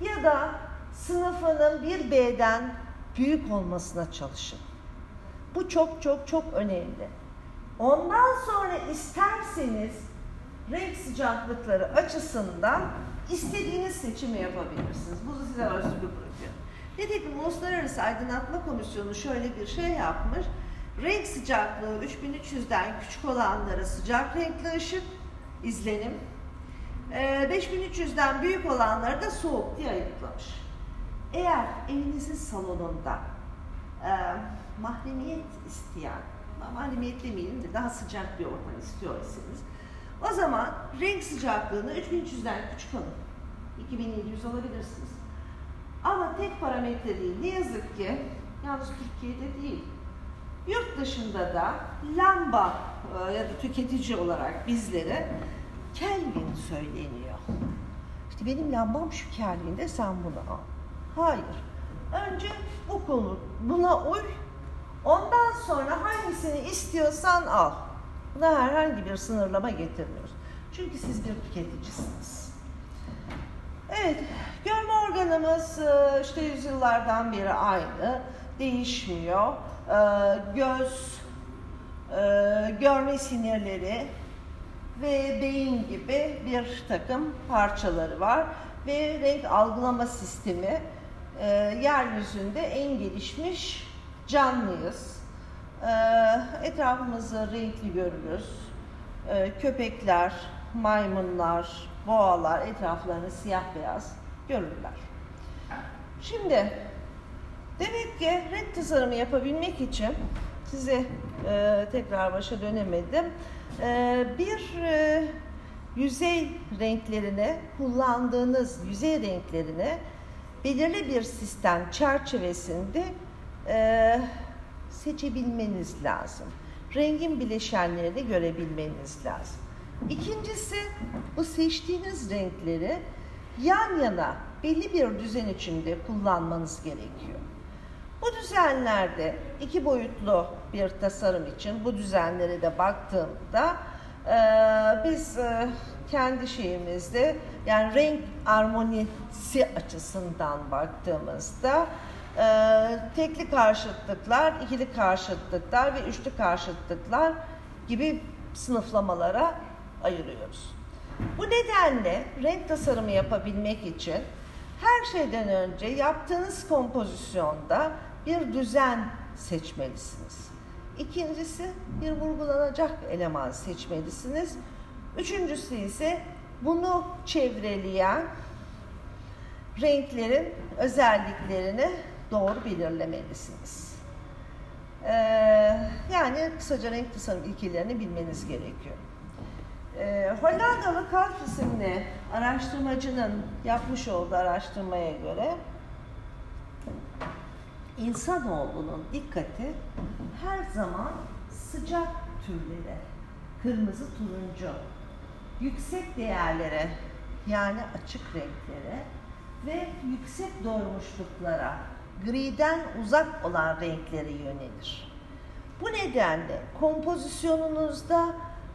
ya da sınıfının bir B'den büyük olmasına çalışın. Bu çok çok çok önemli. Ondan sonra isterseniz renk sıcaklıkları açısından istediğiniz seçimi yapabilirsiniz. Bunu size özgür bırakıyorum. Dediğim gibi Uluslararası Aydınlatma Komisyonu şöyle bir şey yapmış. Renk sıcaklığı üç bin üç yüzden küçük olanlara sıcak renkli ışık, izlenim, beş bin üç yüzden büyük olanlara da soğuk diye ayıklamış. Eğer evinizin salonunda e, mahremiyet isteyen, mahremiyet demeyelim de daha sıcak bir ortam istiyorsanız, o zaman renk sıcaklığını üç bin üç yüzden küçük alın. iki bin yedi yüz alabilirsiniz. Ama tek parametre değil. Ne yazık ki, yalnız Türkiye'de değil, yurt dışında da lamba e, ya da tüketici olarak bizlere Kelvin söyleniyor. İşte benim lambam şu Kelvin'de, sen bunu al. Hayır. Önce bu konu, buna uy. Ondan sonra hangisini istiyorsan al. Buna herhangi bir sınırlama getirmiyoruz. Çünkü siz bir tüketicisiniz. Evet, görme organımız işte yüzyıllardan beri aynı, değişmiyor. Göz, görme sinirleri ve beyin gibi bir takım parçaları var. Ve renk algılama sistemi, e, yeryüzünde en gelişmiş canlıyız. E, etrafımızı renkli görürüz. E, köpekler, maymunlar, boğalar etraflarını siyah beyaz görürler. Şimdi demek ki renk tasarımı yapabilmek için, size e, tekrar başa dönemedim, e, bir e, yüzey renklerine kullandığınız yüzey renklerine belirli bir sistem çerçevesinde e, seçebilmeniz lazım. Rengin bileşenlerini görebilmeniz lazım. İkincisi, bu seçtiğiniz renkleri yan yana belli bir düzen içinde kullanmanız gerekiyor. Bu düzenlerde iki boyutlu bir tasarım için bu düzenlere de baktığımda Ee, biz e, kendi şeyimizde, yani renk armonisi açısından baktığımızda e, tekli karşıtlıklar, ikili karşıtlıklar ve üçlü karşıtlıklar gibi sınıflamalara ayırıyoruz. Bu nedenle renk tasarımı yapabilmek için her şeyden önce yaptığınız kompozisyonda bir düzen seçmelisiniz. İkincisi, bir vurgulanacak eleman seçmelisiniz. Üçüncüsü ise bunu çevreleyen renklerin özelliklerini doğru belirlemelisiniz. Ee, yani kısaca renk tasarım ilkelerini bilmeniz gerekiyor. Ee, Hollandalı Karl isimli araştırmacının yapmış olduğu araştırmaya göre İnsanoğlunun dikkati her zaman sıcak türlere, kırmızı, turuncu, yüksek değerlere yani açık renklere ve yüksek doymuşluklara, griden uzak olan renklere yönelir. Bu nedenle kompozisyonunuzda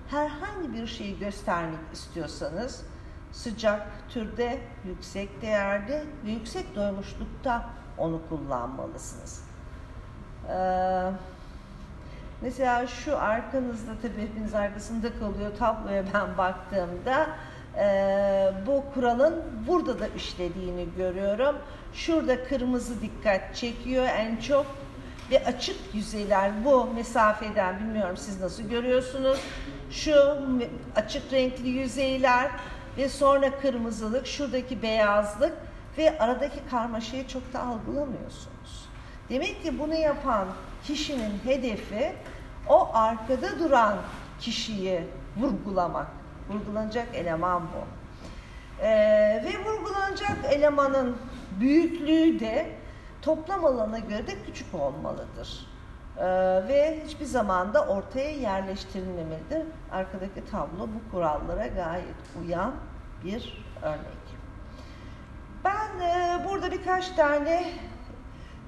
herhangi bir şeyi göstermek istiyorsanız sıcak türde, yüksek değerde ve yüksek doymuşlukta onu kullanmalısınız. Ee, mesela şu arkanızda, tabii hepiniz arkasında kalıyor tabloya ben baktığımda e, bu kuralın burada da işlediğini görüyorum. Şurada kırmızı dikkat çekiyor en çok ve açık yüzeyler bu mesafeden, bilmiyorum siz nasıl görüyorsunuz, şu açık renkli yüzeyler ve sonra kırmızılık, şuradaki beyazlık ve aradaki karmaşayı çok da algılamıyorsunuz. Demek ki bunu yapan kişinin hedefi o arkada duran kişiyi vurgulamak. Vurgulanacak eleman bu. Ee, ve vurgulanacak elemanın büyüklüğü de toplam alana göre de küçük olmalıdır. Ee, ve hiçbir zaman da ortaya yerleştirilmemelidir. Arkadaki tablo bu kurallara gayet uyan bir örnek. Ben e, burada birkaç tane,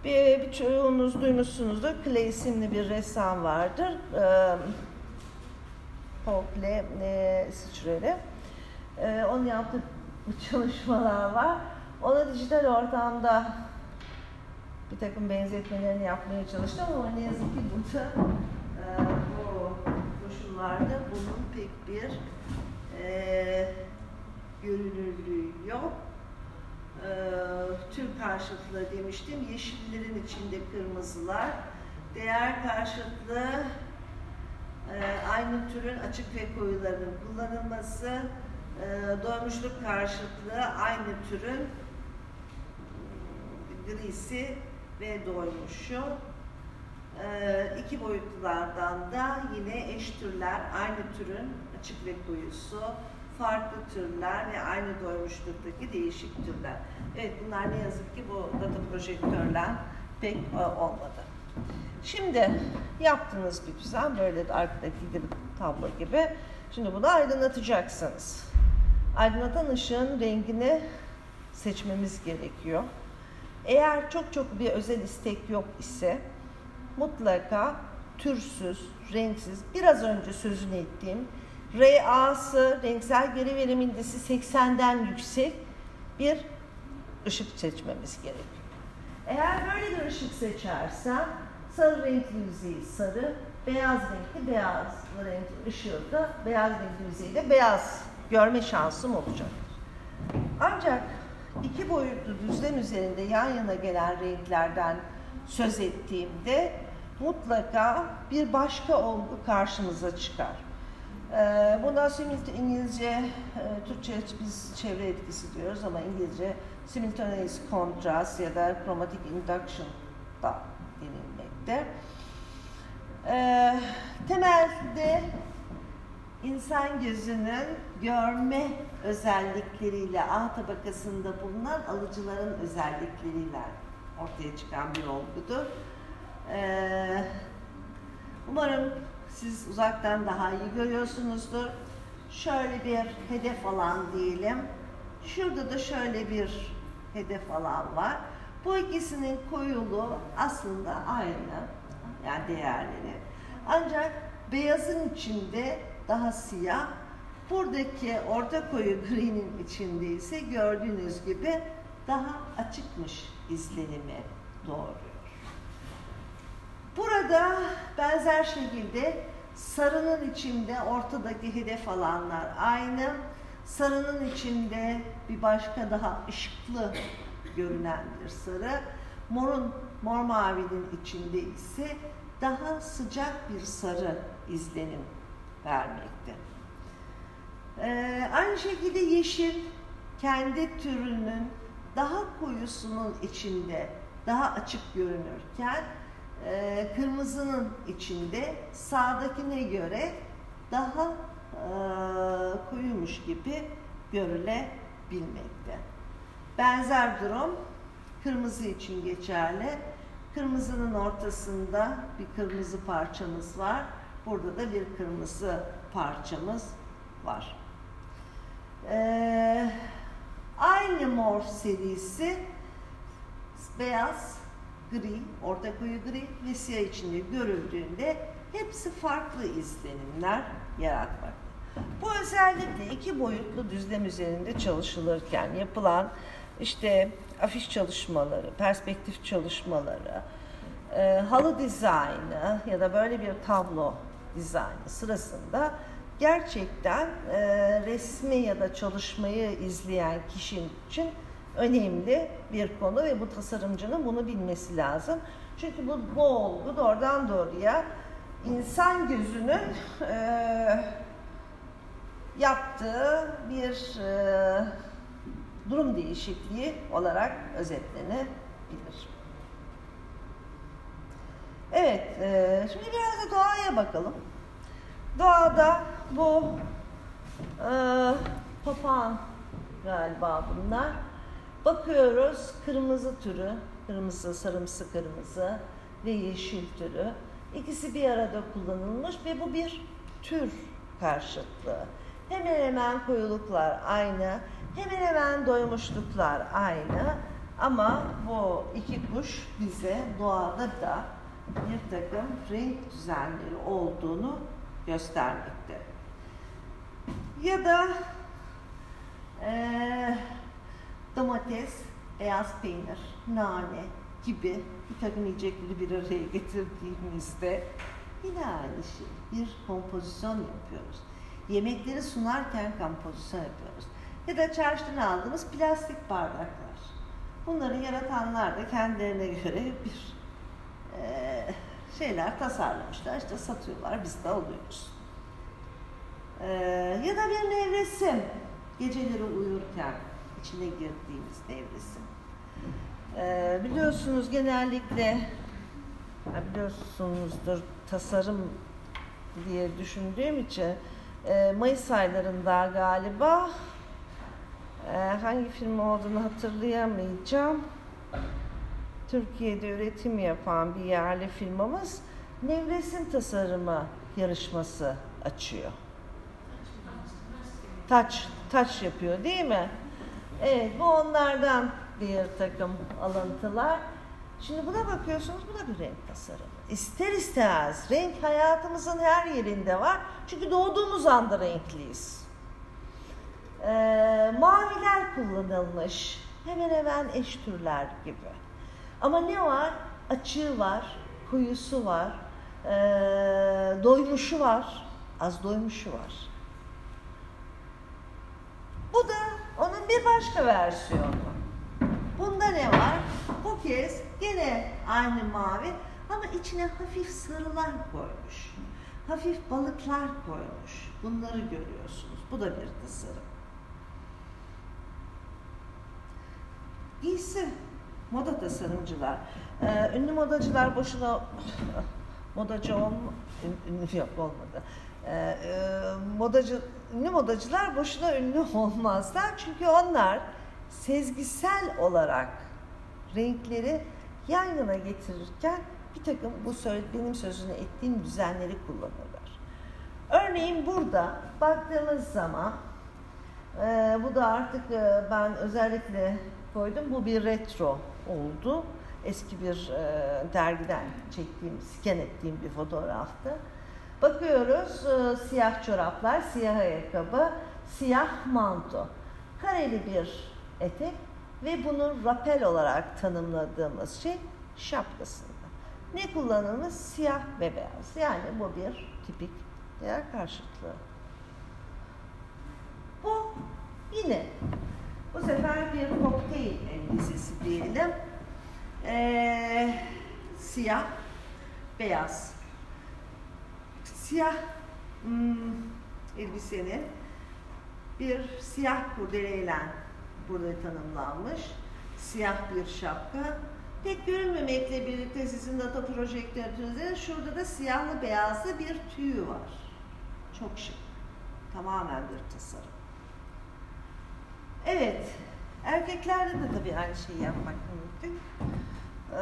bir, birçoğunuz duymuşsunuzdur, Klee isimli bir ressam vardır. E, Paul Klee, e, İsviçreli. E, onun yaptığı çalışmalar var. Ona dijital ortamda bir takım benzetmelerini yapmaya çalıştım ama ne yazık ki burada e, bu koşullarda bunun pek bir e, görünürlüğü yok. Ee, tüm karşıtlığı demiştim. Yeşillerin içinde kırmızılar. Değer karşıtlığı, e, aynı türün açık ve koyularının kullanılması, e, doymuşluk karşıtlığı, aynı türün grisi ve doymuşu. E, iki boyutlulardan da yine eş türler, aynı türün açık ve koyusu, farklı türler ve aynı doymuşluktaki değişik türler. Evet, bunlar ne yazık ki bu data projektörler pek olmadı. Şimdi yaptığınız bir düzen, böyle de arkadaki bir tablo gibi. Şimdi bunu aydınlatacaksınız. Aydınlatan ışığın rengini seçmemiz gerekiyor. Eğer çok çok bir özel istek yok ise mutlaka türsüz, renksiz, biraz önce sözünü ettiğim R A'sı, renksel geri verim indisi seksenden yüksek bir ışık seçmemiz gerekiyor. Eğer böyle bir ışık seçersem sarı renkli yüzeyi sarı, beyaz renkli beyaz renkli ışığı da beyaz renkli yüzeyi de beyaz görme şansım olacak. Ancak iki boyutlu düzlem üzerinde yan yana gelen renklerden söz ettiğimde mutlaka bir başka olgu karşımıza çıkar. Bundan simultane İngilizce, Türkçe biz çevre etkisi diyoruz ama İngilizce simultaneous contrast ya da chromatic induction da denilmekte. Temelde insan gözünün görme özellikleriyle A tabakasında bulunan alıcıların özellikleriyle ortaya çıkan bir olgudur. Umarım siz uzaktan daha iyi görüyorsunuzdur. Şöyle bir hedef alan diyelim. Şurada da şöyle bir hedef alan var. Bu ikisinin koyuluğu aslında aynı, yani değerleri. Ancak beyazın içinde daha siyah, buradaki orta koyu gri'nin içinde ise gördüğünüz gibi daha açıkmış izlenimi doğru. Burada benzer şekilde sarının içinde ortadaki hedef alanlar aynı. Sarının içinde bir başka daha ışıklı görünen bir sarı. Morun, mor mavinin içinde ise daha sıcak bir sarı izlenim vermekte. Ee, aynı şekilde yeşil kendi türünün daha koyusunun içinde daha açık görünürken Ee, kırmızının içinde sağdakine göre daha e, koyumuş gibi görülebilmekte. Benzer durum kırmızı için geçerli. Kırmızının ortasında bir kırmızı parçamız var. Burada da bir kırmızı parçamız var. Ee, aynı morf serisi beyaz, gri, orta koyu gri ve siyah içinde görüldüğünde hepsi farklı izlenimler yaratmakta. Bu özellikle iki boyutlu düzlem üzerinde çalışılırken yapılan işte afiş çalışmaları, perspektif çalışmaları, e, halı dizaynı ya da böyle bir tablo dizaynı sırasında gerçekten e, resmi ya da çalışmayı izleyen kişinin için önemli bir konu ve bu tasarımcının bunu bilmesi lazım. Çünkü bu, bu olgu doğrudan doğruya insan gözünün e, yaptığı bir e, durum değişikliği olarak özetlenebilir. Evet, e, şimdi biraz da doğaya bakalım. Doğada bu e, papağan galiba bunlar. Bakıyoruz kırmızı türü, kırmızı, sarımsı kırmızı ve yeşil türü. İkisi bir arada kullanılmış ve bu bir tür karşıtlığı. Hemen hemen koyuluklar aynı, hemen hemen doymuşluklar aynı ama bu iki kuş bize doğada da bir takım renk düzenleri olduğunu göstermekte. Ya da ee, domates, beyaz peynir, nane gibi bir takım yiyecekleri bir araya getirdiğimizde yine aynı şey. Bir kompozisyon yapıyoruz. Yemekleri sunarken kompozisyon yapıyoruz. Ya da çarşıdan aldığımız plastik bardaklar. Bunları yaratanlar da kendilerine göre bir e, şeyler tasarlamışlar. İşte satıyorlar, biz de alıyoruz. E, ya da bir nevresim. Geceleri uyurken içine girdiğimiz nevresim. E, biliyorsunuz genellikle biliyorsunuzdur tasarım diye düşündüğüm için Mayıs aylarında galiba hangi film olduğunu hatırlayamayacağım. Türkiye'de üretim yapan bir yerli firmamız nevresim tasarımı yarışması açıyor. Taç, taç yapıyor değil mi? Evet, bu onlardan bir takım alıntılar. Şimdi buna bakıyorsunuz, bu da bir renk tasarımı. İster istemez renk hayatımızın her yerinde var. Çünkü doğduğumuz anda renkliyiz. Ee, maviler kullanılmış. Hemen hemen eş türler gibi. Ama ne var? Açığı var, kuyusu var, ee, doymuşu var, az doymuşu var. Bu da onun bir başka versiyonu. Bunda ne var? Bu kez gene aynı mavi ama içine hafif sarılar koymuş. Hafif balıklar koymuş. Bunları görüyorsunuz. Bu da bir tasarım. Giysi. Moda tasarımcılar. Ee, ünlü modacılar boşuna modacı olma, ünlü yok olmadı. Ee, modacı, ünlü modacılar boşuna ünlü olmazlar. Çünkü onlar sezgisel olarak renkleri yan yana getirirken bir takım bu benim sözünü ettiğim düzenleri kullanırlar. Örneğin burada baktığımız zaman e, bu da artık e, ben özellikle koydum. Bu bir retro oldu. Eski bir e, dergiden çektiğim, scan ettiğim bir fotoğraftı. Bakıyoruz e, siyah çoraplar, siyah ayakkabı, siyah manto. Kareli bir etek ve bunu rapel olarak tanımladığımız şey şapkasında. Ne kullanılmış? Siyah ve beyaz. Yani bu bir tipik diğer karşıtlığı. Bu yine bu sefer bir kokteyl elbisesi diyelim. Ee, siyah, beyaz. Siyah hmm, elbisenin bir siyah kurdeleyle burada tanımlanmış, siyah bir şapka. Pek görünmemekle birlikte sizin data projektörünüzde şurada da siyahlı beyazlı bir tüy var. Çok şık. Tamamen bir tasarım. Evet, erkeklerde de tabii aynı şeyi yapmak mümkün. e,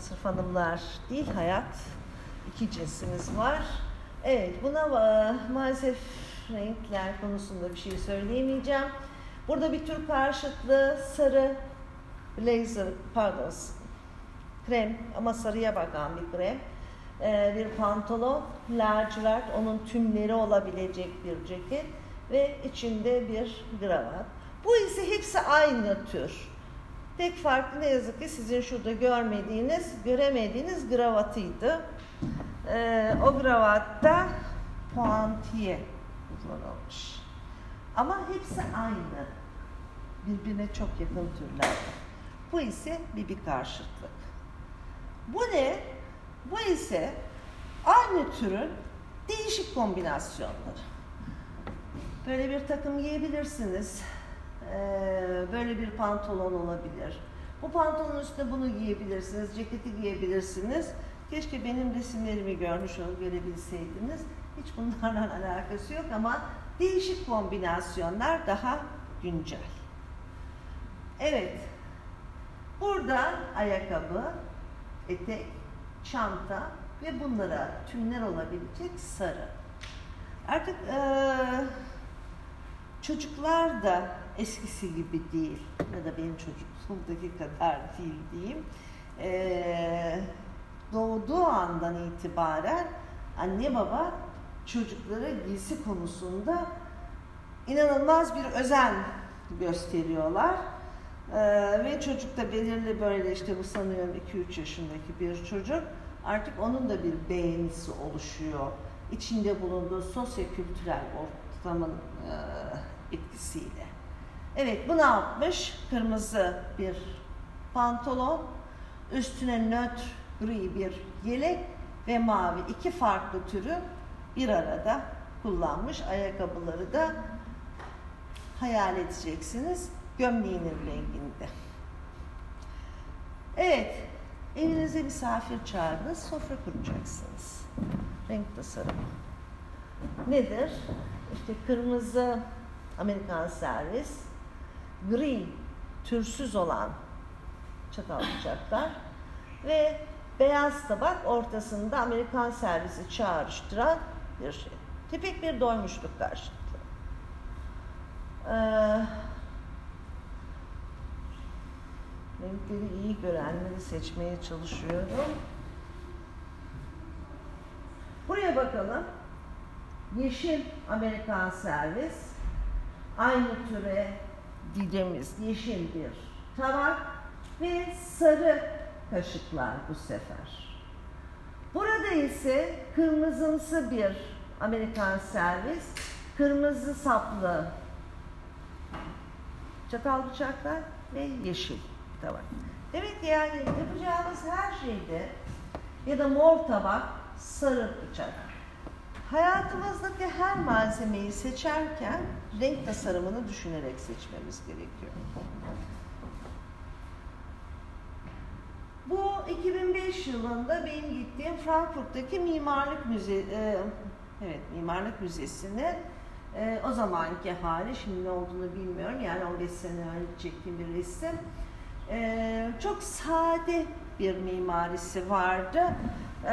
sırf hanımlar değil, hayat, iki cinsimiz var. Evet, buna maalesef renkler konusunda bir şey söyleyemeyeceğim. Burada bir tür karşıtlı sarı blazer, pardon, krem ama sarıya bakan bir krem. Ee, bir pantolon, lacivert, onun tümleri olabilecek bir ceket ve içinde bir gravat. Bu ise hepsi aynı tür. Tek farkı ne yazık ki sizin şurada görmediğiniz, göremediğiniz gravatıydı. Ee, o gravatta puantiye kullanılmış. Ama hepsi aynı. Birbirine çok yakın türler. Bu ise bir karşıtlık. Bu ne? Bu ise aynı türün değişik kombinasyonları. Böyle bir takım giyebilirsiniz. Ee, böyle bir pantolon olabilir. Bu pantolonun üstüne bunu giyebilirsiniz. Ceketi giyebilirsiniz. Keşke benim resimlerimi görmüş olup görebilseydiniz. Hiç bunlarla alakası yok ama değişik kombinasyonlar daha güncel. Evet. Burada ayakkabı, etek, çanta ve bunlara tümler olabilecek sarı. Artık ee, çocuklar da eskisi gibi değil ya da benim çocukluğumdaki kadar değil diyeyim. E, doğduğu andan itibaren anne baba çocuklara giysi konusunda inanılmaz bir özen gösteriyorlar. Ee, ve çocuk da belirli böyle işte bu sanıyorum iki üç yaşındaki bir çocuk, artık onun da bir beğenisi oluşuyor. İçinde bulunduğu sosyokültürel ortamın e, etkisiyle. Evet, bu ne yapmış? Kırmızı bir pantolon, üstüne nötr gri bir yelek ve mavi iki farklı türü bir arada kullanmış. Ayakkabıları da hayal edeceksiniz. Gömleğinin renginde. Evet, evinize misafir çağırdınız, sofra kuracaksınız. Renk tasarımı nedir? İşte kırmızı Amerikan servis, gri türsüz olan çatal bıçaklar ve beyaz tabak ortasında Amerikan servisi çağrıştıran bir şey. Tipik bir doymuşluk karşıtı. Ee, Renkleri iyi görenleri seçmeye çalışıyorum. Buraya bakalım. Yeşil Amerikan servis. Aynı türe diyeceğimiz yeşil bir tabak ve sarı kaşıklar bu sefer. Burada ise kırmızımsı bir Amerikan servis. Kırmızı saplı çatal bıçaklar ve yeşil. Tabak. Demek ki yani yapacağımız her şeyde ya da mor tabak, sarı bıçak. Hayatımızdaki her malzemeyi seçerken renk tasarımını düşünerek seçmemiz gerekiyor. Bu iki bin beş yılında benim gittiğim Frankfurt'taki mimarlık müze, e, evet mimarlık müzesinin e, o zamanki hali, şimdi ne olduğunu bilmiyorum. Yani on beş sene önce çektiğim bir resim. Ee, çok sade bir mimarisi vardı. Ee,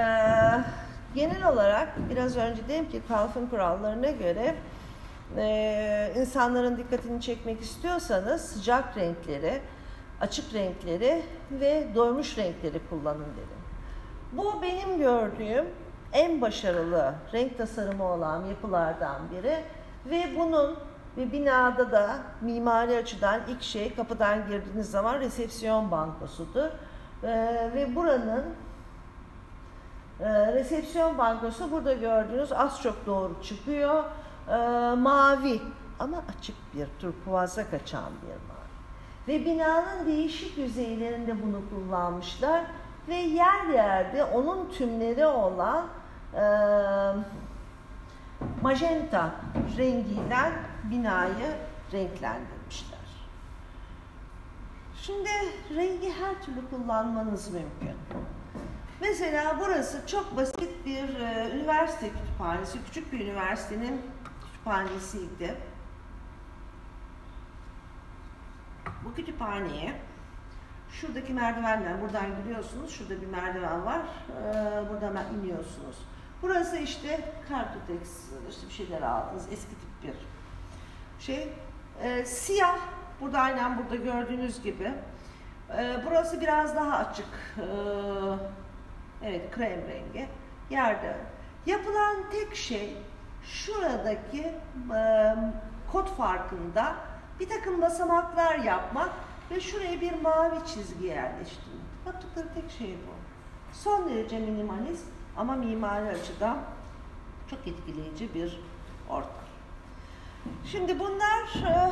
genel olarak biraz önce dedim ki Kalf'ın kurallarına göre e, insanların dikkatini çekmek istiyorsanız sıcak renkleri, açık renkleri ve doymuş renkleri kullanın dedim. Bu benim gördüğüm en başarılı renk tasarımı olan yapılardan biri ve bunun ve binada da mimari açıdan ilk şey kapıdan girdiğiniz zaman resepsiyon bankosudur. Ee, ve buranın e, resepsiyon bankosu burada gördüğünüz az çok doğru çıkıyor. Ee, mavi ama açık bir turkuvaza kaçan bir mavi. Ve binanın değişik yüzeylerinde bunu kullanmışlar ve yer yerde onun tümleri olan e, majenta rengiyle binayı renklendirmişler. Şimdi rengi her türlü kullanmanız mümkün. Mesela burası çok basit bir e, üniversite kütüphanesi, küçük bir üniversitenin kütüphanesiydi. Bu kütüphaneye Şuradaki merdivenden buradan giriyorsunuz. Şurada bir merdiven var. Ee, buradan iniyorsunuz. Burası işte kartotex, işte bir şeyler aldınız. Eski tip bir şey. Ee, siyah. Burada aynen burada gördüğünüz gibi. Ee, burası biraz daha açık. Ee, evet, krem rengi. Yerde. Yapılan tek şey şuradaki e, kod farkında bir takım basamaklar yapmak ve şuraya bir mavi çizgi yerleştirmek. Yaptıkları tek şey bu. Son derece minimalist ama mimari açıdan çok etkileyici bir ortam. Şimdi bunlar e,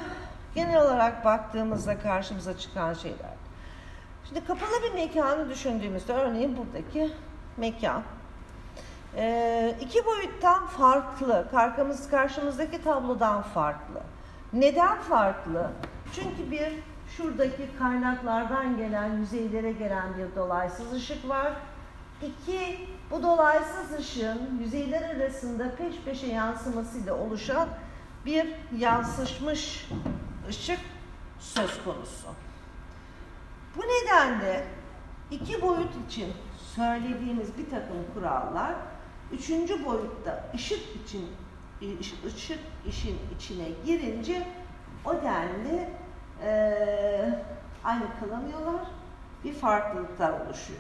genel olarak baktığımızda karşımıza çıkan şeyler. Şimdi kapalı bir mekanı düşündüğümüzde örneğin buradaki mekan. E, iki boyuttan farklı, karkamız, karşımızdaki tablodan farklı. Neden farklı? Çünkü bir şuradaki kaynaklardan gelen, yüzeylere gelen bir dolaysız ışık var. İki, bu dolaysız ışığın yüzeyler arasında peş peşe yansımasıyla oluşan bir yansıtmış ışık söz konusu. Bu nedenle iki boyut için söylediğimiz bir takım kurallar üçüncü boyutta ışık için ışık, ışık işin içine girince o denli e, aynı kalamıyorlar, bir farklılıklar oluşuyor.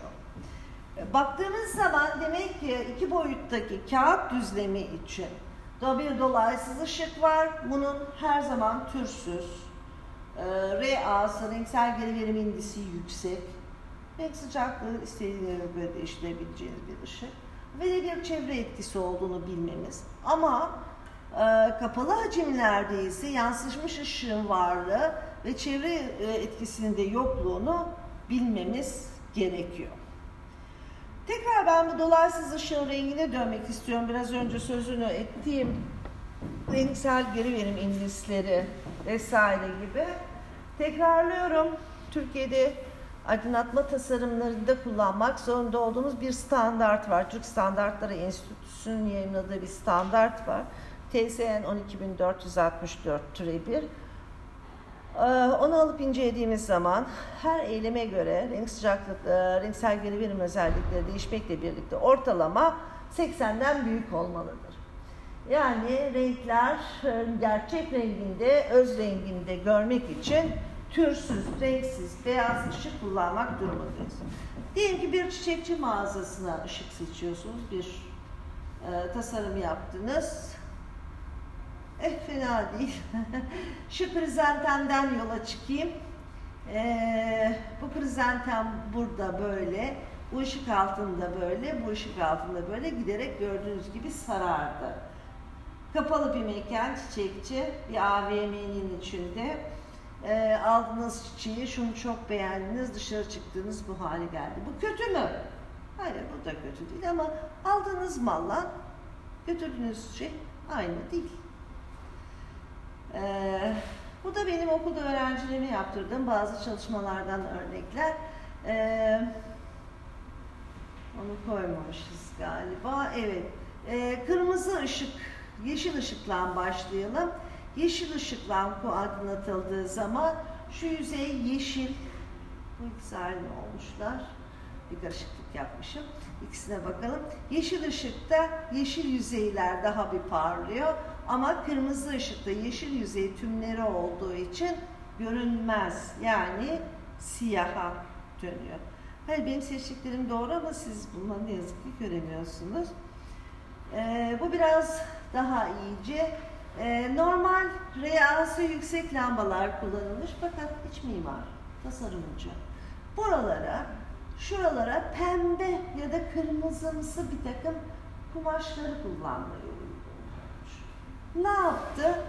Baktığınız zaman demek ki iki boyuttaki kağıt düzlemi için bir dolaysız ışık var. Bunun her zaman türsüz, e, R A'sı, renksel geri verim indisi yüksek, renk sıcaklığı istediğiniz gibi değiştirebileceğiniz bir ışık ve de bir çevre etkisi olduğunu bilmemiz. Ama e, kapalı hacimlerde ise yansıtmış ışığın varlığı ve çevre e, etkisinin de yokluğunu bilmemiz gerekiyor. Tekrar ben bu dolaysız ışığın rengine dönmek istiyorum. Biraz önce sözünü ettiğim renksel geri verim indisleri vesaire gibi. Tekrarlıyorum. Türkiye'de aydınlatma tasarımlarında kullanmak zorunda olduğumuz bir standart var. Türk Standartları Enstitüsü'nün yayınladığı bir standart var. T S N on iki bin dört yüz altmış dört bir. Onu alıp incelediğimiz zaman her eyleme göre renk sıcaklıkları, renksel geri verim özellikleri değişmekle birlikte ortalama seksenden büyük olmalıdır. Yani renkler gerçek renginde, öz renginde görmek için türsüz, renksiz, beyaz ışık kullanmak durumundayız. Diyelim ki bir çiçekçi mağazasına ışık seçiyorsunuz, bir e, tasarım yaptınız. Eh fena değil. Şu krizantem yola çıkayım. E, bu krizantem burada böyle, bu ışık altında böyle, bu ışık altında böyle giderek gördüğünüz gibi sarardı. Kapalı bir mekan, çiçekçi, bir A V M'nin içinde. E, aldınız çiçeği, şunu çok beğendiniz, dışarı çıktınız, bu hale geldi. Bu kötü mü? Hayır, bu da kötü değil ama aldığınız malla götürdüğünüz şey aynı değil. E, bu da benim okulda öğrencilerime yaptırdığım bazı çalışmalardan örnekler. E, onu koymamışız galiba. Evet, e, kırmızı ışık, yeşil ışıkla başlayalım. Yeşil ışıkla aydınlatıldığı zaman şu yüzey yeşil, bu ikisi aynı olmuşlar, bir karışıklık yapmışım, ikisine bakalım. Yeşil ışıkta yeşil yüzeyler daha bir parlıyor ama kırmızı ışıkta yeşil yüzey tümleri olduğu için görünmez, yani siyaha dönüyor. Hayır, benim seçtiklerim doğru ama siz bunları ne yazık ki göremiyorsunuz. Ee, bu biraz daha iyice. Normal R A'sı yüksek lambalar kullanılmış fakat iç mimar, tasarımcı buralara, şuralara pembe ya da kırmızımsı bir takım kumaşları kullanmayı uygulamış. Ne yaptı?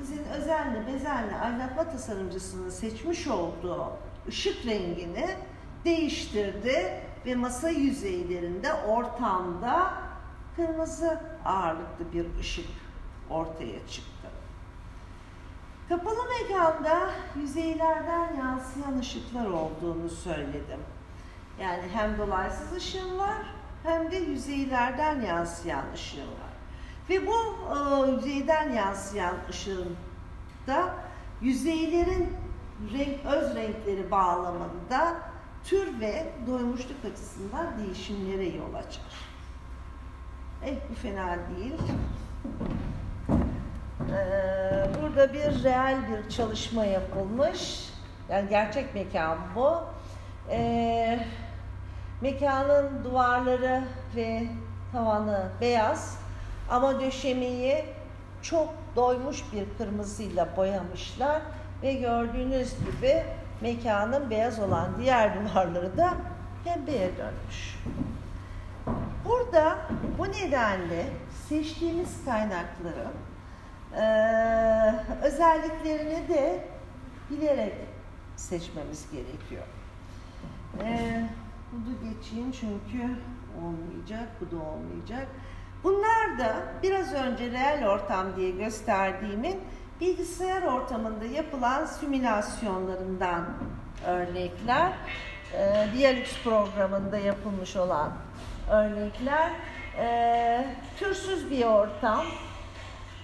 Bizim özenle, bezenle aydınlatma tasarımcısının seçmiş olduğu ışık rengini değiştirdi ve masa yüzeylerinde ortamda kırmızı ağırlıklı bir ışık ortaya çıktı. Kapalı mekanda yüzeylerden yansıyan ışıklar olduğunu söyledim. Yani hem dolaysız ışığın var hem de yüzeylerden yansıyan ışığın var. Ve bu e, yüzeyden yansıyan ışığın da yüzeylerin renk, öz renkleri bağlamında tür ve doymuşluk açısından değişimlere yol açar. Evet, bu fena değil. Ee, burada bir real bir çalışma yapılmış. Yani gerçek mekan bu. Ee, mekanın duvarları ve tavanı beyaz ama döşemeyi çok doymuş bir kırmızıyla boyamışlar ve gördüğünüz gibi mekanın beyaz olan diğer duvarları da pembeye dönmüş. Burada bu nedenle seçtiğimiz kaynakların e, özelliklerini de bilerek seçmemiz gerekiyor. E, bunu geçeyim çünkü olmayacak, bu da olmayacak. Bunlar da biraz önce real ortam diye gösterdiğimin bilgisayar ortamında yapılan simülasyonlarından örnekler. E, Dialux programında yapılmış olan örnekler. E, türsüz bir ortam.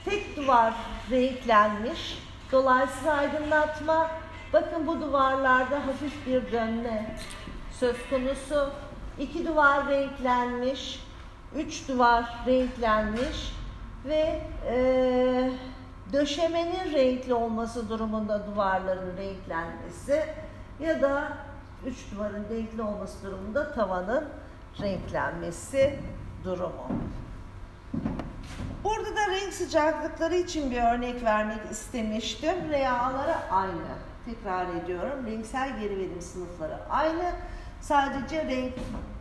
Tek duvar renklenmiş. Dolayısız aydınlatma. Bakın bu duvarlarda hafif bir dönme söz konusu. İki duvar renklenmiş. Üç duvar renklenmiş. Ve e, döşemenin renkli olması durumunda duvarların renklenmesi ya da üç duvarın renkli olması durumunda tavanın renklenmesi durumu. Burada da renk sıcaklıkları için bir örnek vermek istemiştim. Reaları aynı. Tekrar ediyorum. Renksel geri verim sınıfları aynı. Sadece renk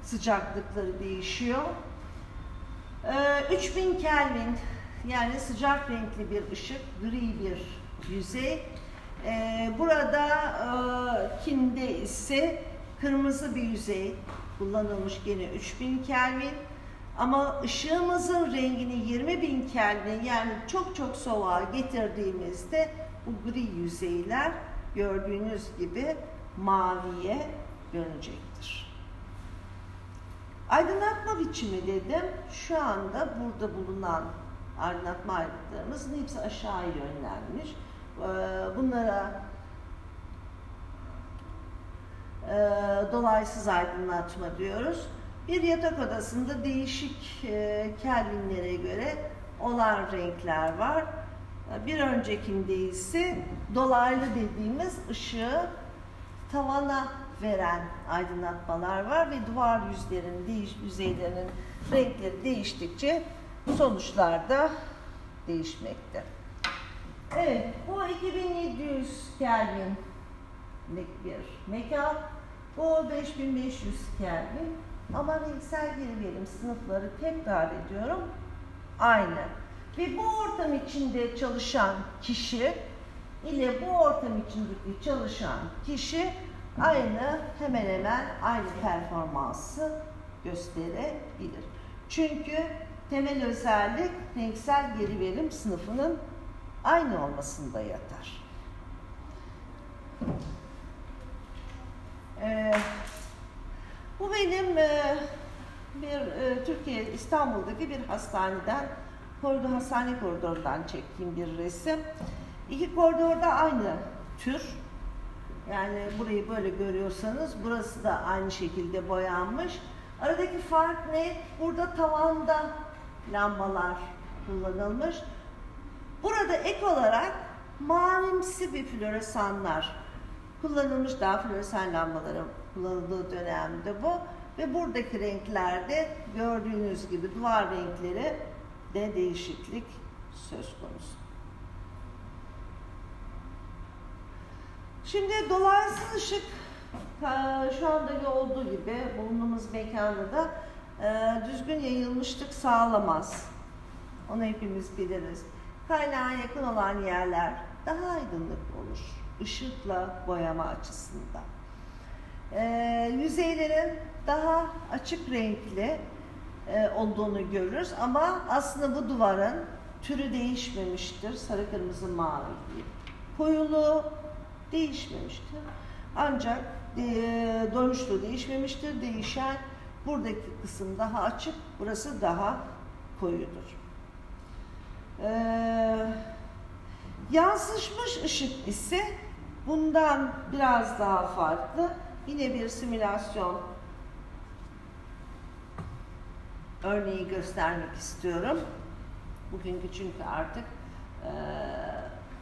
sıcaklıkları değişiyor. Ee, üç bin Kelvin, yani sıcak renkli bir ışık, gri bir yüzey. Ee, burada e, kinde ise kırmızı bir yüzey kullanılmış, gene üç bin Kelvin, ama ışığımızın rengini yirmi bin Kelvin, yani çok çok soğuğa getirdiğimizde bu gri yüzeyler gördüğünüz gibi maviye dönecektir. Aydınlatma biçimi dedim. Şu anda burada bulunan aydınlatma aygıtlarımızın hepsi aşağı yönlenmiş. Bunlara e, dolaysız aydınlatma diyoruz. Bir yatak odasında değişik e, kelvinlere göre olan renkler var. Bir öncekinde ise dolaylı dediğimiz ışığı tavana veren aydınlatmalar var ve duvar yüzlerinin, yüzeylerinin renkleri değiştikçe sonuçlar da değişmekte. Evet, bu iki bin yedi yüz Kelvin'lik bir mekan, bu beş bin beş yüz Kelvin, ama renksel geri verim sınıfları, tekrar ediyorum, aynı. Ve bu ortam içinde çalışan kişi ile bu ortam içindeki çalışan kişi aynı, hemen hemen aynı performansı gösterebilir. Çünkü temel özellik renksel geri verim sınıfının aynı olmasında yatar. Ee, bu benim e, bir e, Türkiye, İstanbul'daki bir hastaneden, koridor, hastane koridorundan çektiğim bir resim. İki koridorda aynı tür. Yani burayı böyle görüyorsanız, burası da aynı şekilde boyanmış. Aradaki fark ne? Burada tavanda lambalar kullanılmış. Burada ek olarak mavimsi bir floresanlar kullanılmış, daha floresan lambaların kullanıldığı dönemde bu. Ve buradaki renklerde gördüğünüz gibi duvar renkleri de değişiklik söz konusu. Şimdi dolaysız ışık şu andaki olduğu gibi bulunduğumuz mekanda da düzgün yayılmışlık sağlamaz. Onu hepimiz biliriz. Kaynağa yakın olan yerler daha aydınlık olur, ışıkla boyama açısından. Ee, yüzeylerin daha açık renkli e, olduğunu görürüz, ama aslında bu duvarın türü değişmemiştir. Sarı, kırmızı, mavi diye. Koyuluğu değişmemiştir. Ancak e, doymuşluğu değişmemiştir. Değişen buradaki kısım daha açık, burası daha koyudur. Ee, yansıtılmış ışık ise bundan biraz daha farklı. yine bir simülasyon örneği göstermek istiyorum. Bugünkü çünkü artık e,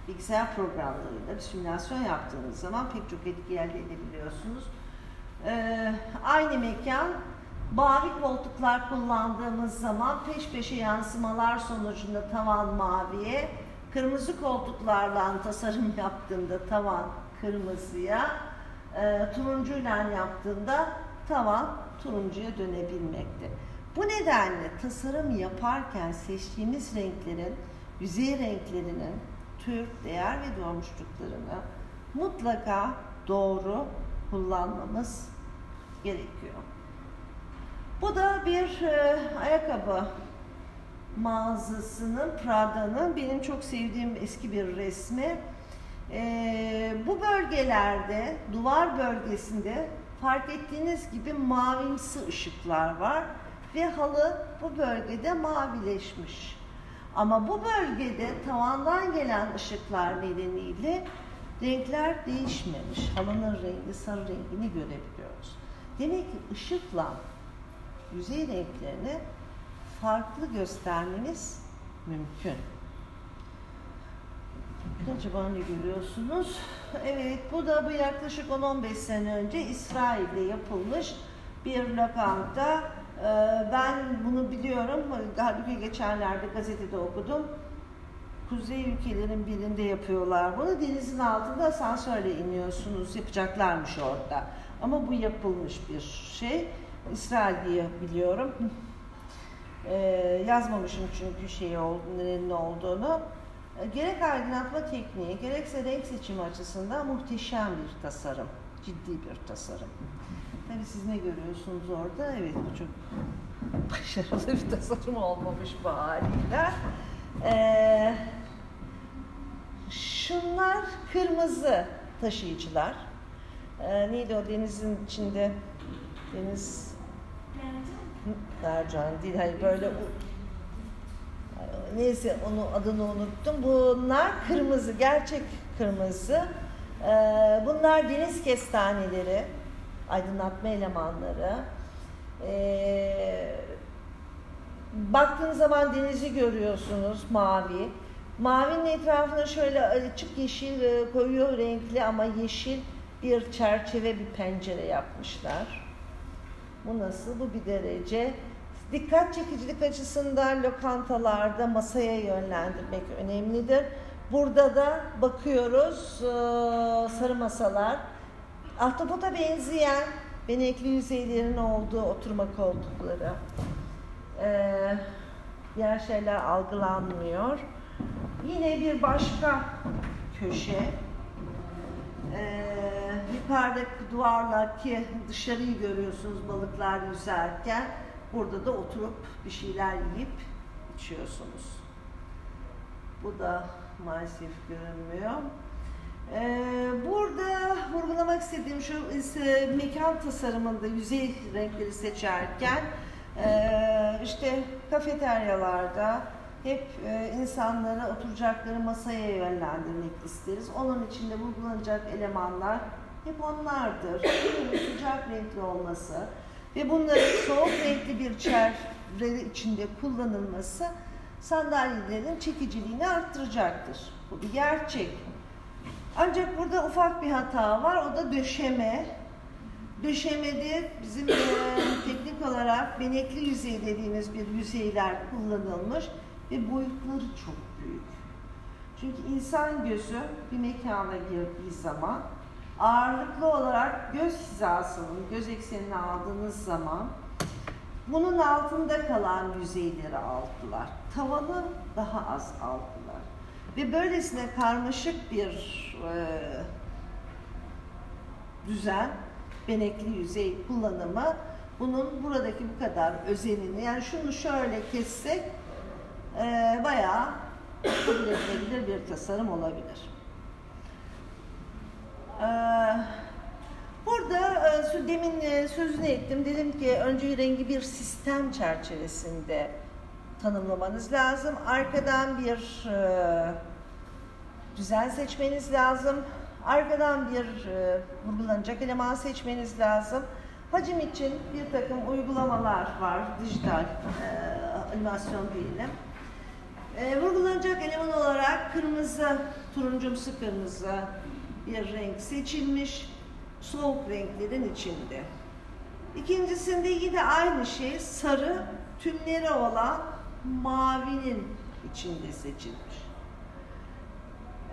bilgisayar programlarıyla bir simülasyon yaptığınız zaman pek çok etki elde edebiliyorsunuz. E, aynı mekan, mavi koltuklar kullandığımız zaman peş peşe yansımalar sonucunda tavan maviye, kırmızı koltuklardan tasarım yaptığımda tavan kırmızıya, e, turuncuyla yaptığımda tavan turuncuya dönebilmekte. Bu nedenle tasarım yaparken seçtiğimiz renklerin, yüzey renklerinin tür, değer ve doğmuşluklarını mutlaka doğru kullanmamız gerekiyor. Bu da bir e, ayakkabı mağazasının, Prada'nın benim çok sevdiğim eski bir resmi. E, bu bölgelerde, duvar bölgesinde fark ettiğiniz gibi mavimsi ışıklar var. Ve halı bu bölgede mavileşmiş. Ama bu bölgede tavandan gelen ışıklar nedeniyle renkler değişmemiş. Halının rengi, sarı rengini görebiliyoruz. Demek ki ışıkla yüzey renklerini farklı göstermeniz mümkün. Acaba ne görüyorsunuz? Evet, bu da bu yaklaşık on on beş sene önce İsrail'de yapılmış bir lokanta. Ben bunu biliyorum, halbuki geçenlerde gazetede okudum. Kuzey ülkelerin birinde yapıyorlar bunu. Denizin altında asansörle iniyorsunuz, yapacaklarmış orada. Ama bu yapılmış bir şey. İsrail diye biliyorum. Ee, yazmamışım çünkü şey olduğunu, ne olduğunu. Gerek aydınlatma tekniği, gerekse renk seçimi açısından muhteşem bir tasarım. Ciddi bir tasarım. Tabii siz ne görüyorsunuz orada? Evet, bu çok başarılı bir tasarım olmamış bu haliyle. Ee, şunlar kırmızı taşıyıcılar. Ee, neydi o denizin içinde? Deniz... Mercan. Mercan değil, hayır böyle... Neyse, onu, adını unuttum. Bunlar kırmızı, gerçek kırmızı. Ee, bunlar deniz kestaneleri. Aydınlatma elemanları. Ee, baktığınız zaman denizi görüyorsunuz, mavi. Mavinin etrafına şöyle açık yeşil koyuyor renkli ama yeşil bir çerçeve, bir pencere yapmışlar. Bu nasıl? Bu bir derece. Dikkat çekicilik açısından lokantalarda masaya yönlendirmek önemlidir. Burada da bakıyoruz sarı masalar. Ahtapota benzeyen benekli yüzeylerin olduğu oturma koltukları, ee, diğer şeyler algılanmıyor. Yine bir başka köşe, ee, yukarıdaki duvarlardaki dışarıyı görüyorsunuz balıklar yüzerken, burada da oturup bir şeyler yiyip içiyorsunuz. Bu da maalesef görünmüyor. Burada vurgulamak istediğim şu, mekan tasarımında yüzey renkleri seçerken işte kafeteryalarda hep insanlara oturacakları masaya yönlendirmek isteriz. Onun içinde vurgulanacak elemanlar hep onlardır. Sıcak renkli olması ve bunların soğuk renkli bir çerçeve içinde kullanılması sandalyelerin çekiciliğini arttıracaktır. Bu bir gerçek. Ancak burada ufak bir hata var, o da döşeme. Döşemede bizim e, teknik olarak benekli yüzey dediğimiz bir yüzeyler kullanılmış ve boyutları çok büyük. Çünkü insan gözü bir mekana girdiği zaman ağırlıklı olarak göz hizasının, göz eksenini aldığınız zaman bunun altında kalan yüzeyleri aldılar. Tavanı daha az aldılar. Ve böylesine karmaşık bir e, düzen, benekli yüzey kullanımı, bunun buradaki bu kadar özenini, yani şunu şöyle kessek e, bayağı kabul edilebilir bir tasarım olabilir. E, burada e, demin e, sözünü ettim, dedim ki önce rengi bir sistem çerçevesinde tanımlamanız lazım. Arkadan bir e, düzen seçmeniz lazım. Arkadan bir e, vurgulanacak eleman seçmeniz lazım. Hacim için bir takım uygulamalar var, dijital e, animasyon diyelim. E, vurgulanacak eleman olarak kırmızı, turuncumsu kırmızı bir renk seçilmiş, soğuk renklerin içinde. İkincisinde yine aynı şey, sarı tümleri olan mavinin içinde seçilmiş.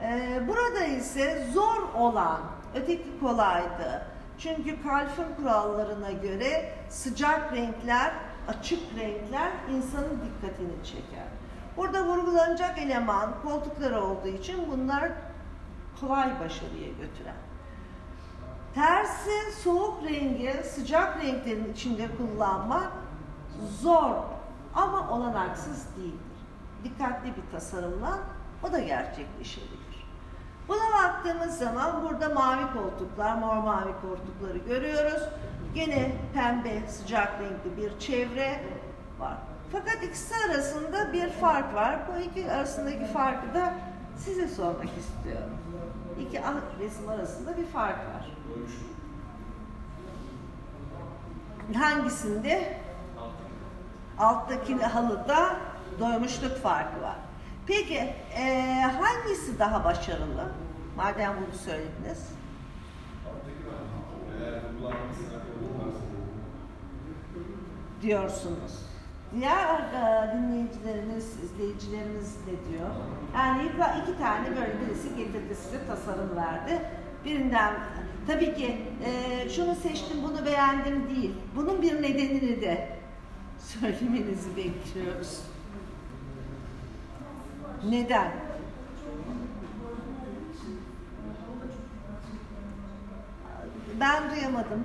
Ee, burada ise zor olan, öteki kolaydı. Çünkü kalfın kurallarına göre sıcak renkler, açık renkler insanın dikkatini çeker. Burada vurgulanacak eleman koltukları olduğu için bunlar kolay başarıya götüren. Tersi soğuk rengi sıcak renklerin içinde kullanmak zor ama olanaksız değildir. Dikkatli bir tasarımla o da gerçekleşebilir. Buna baktığımız zaman burada mavi koltuklar, mor mavi koltukları görüyoruz. Gene pembe sıcak renkli bir çevre var. Fakat ikisi arasında bir fark var. Bu iki arasındaki farkı da size sormak istiyorum. İki resim arasında bir fark var. Hangisinde? Alttaki halıda doymuşluk farkı var. Peki e, hangisi daha başarılı? Madem bunu söylediniz. Diyorsunuz. Diğer dinleyicilerimiz, izleyicilerimiz ne diyor? Yani iki tane böyle birisi getirdi size tasarım verdi. Birinden tabii ki e, şunu seçtim bunu beğendim değil. Bunun bir nedenini de söylemenizi bekliyoruz. Neden? Ben duyamadım.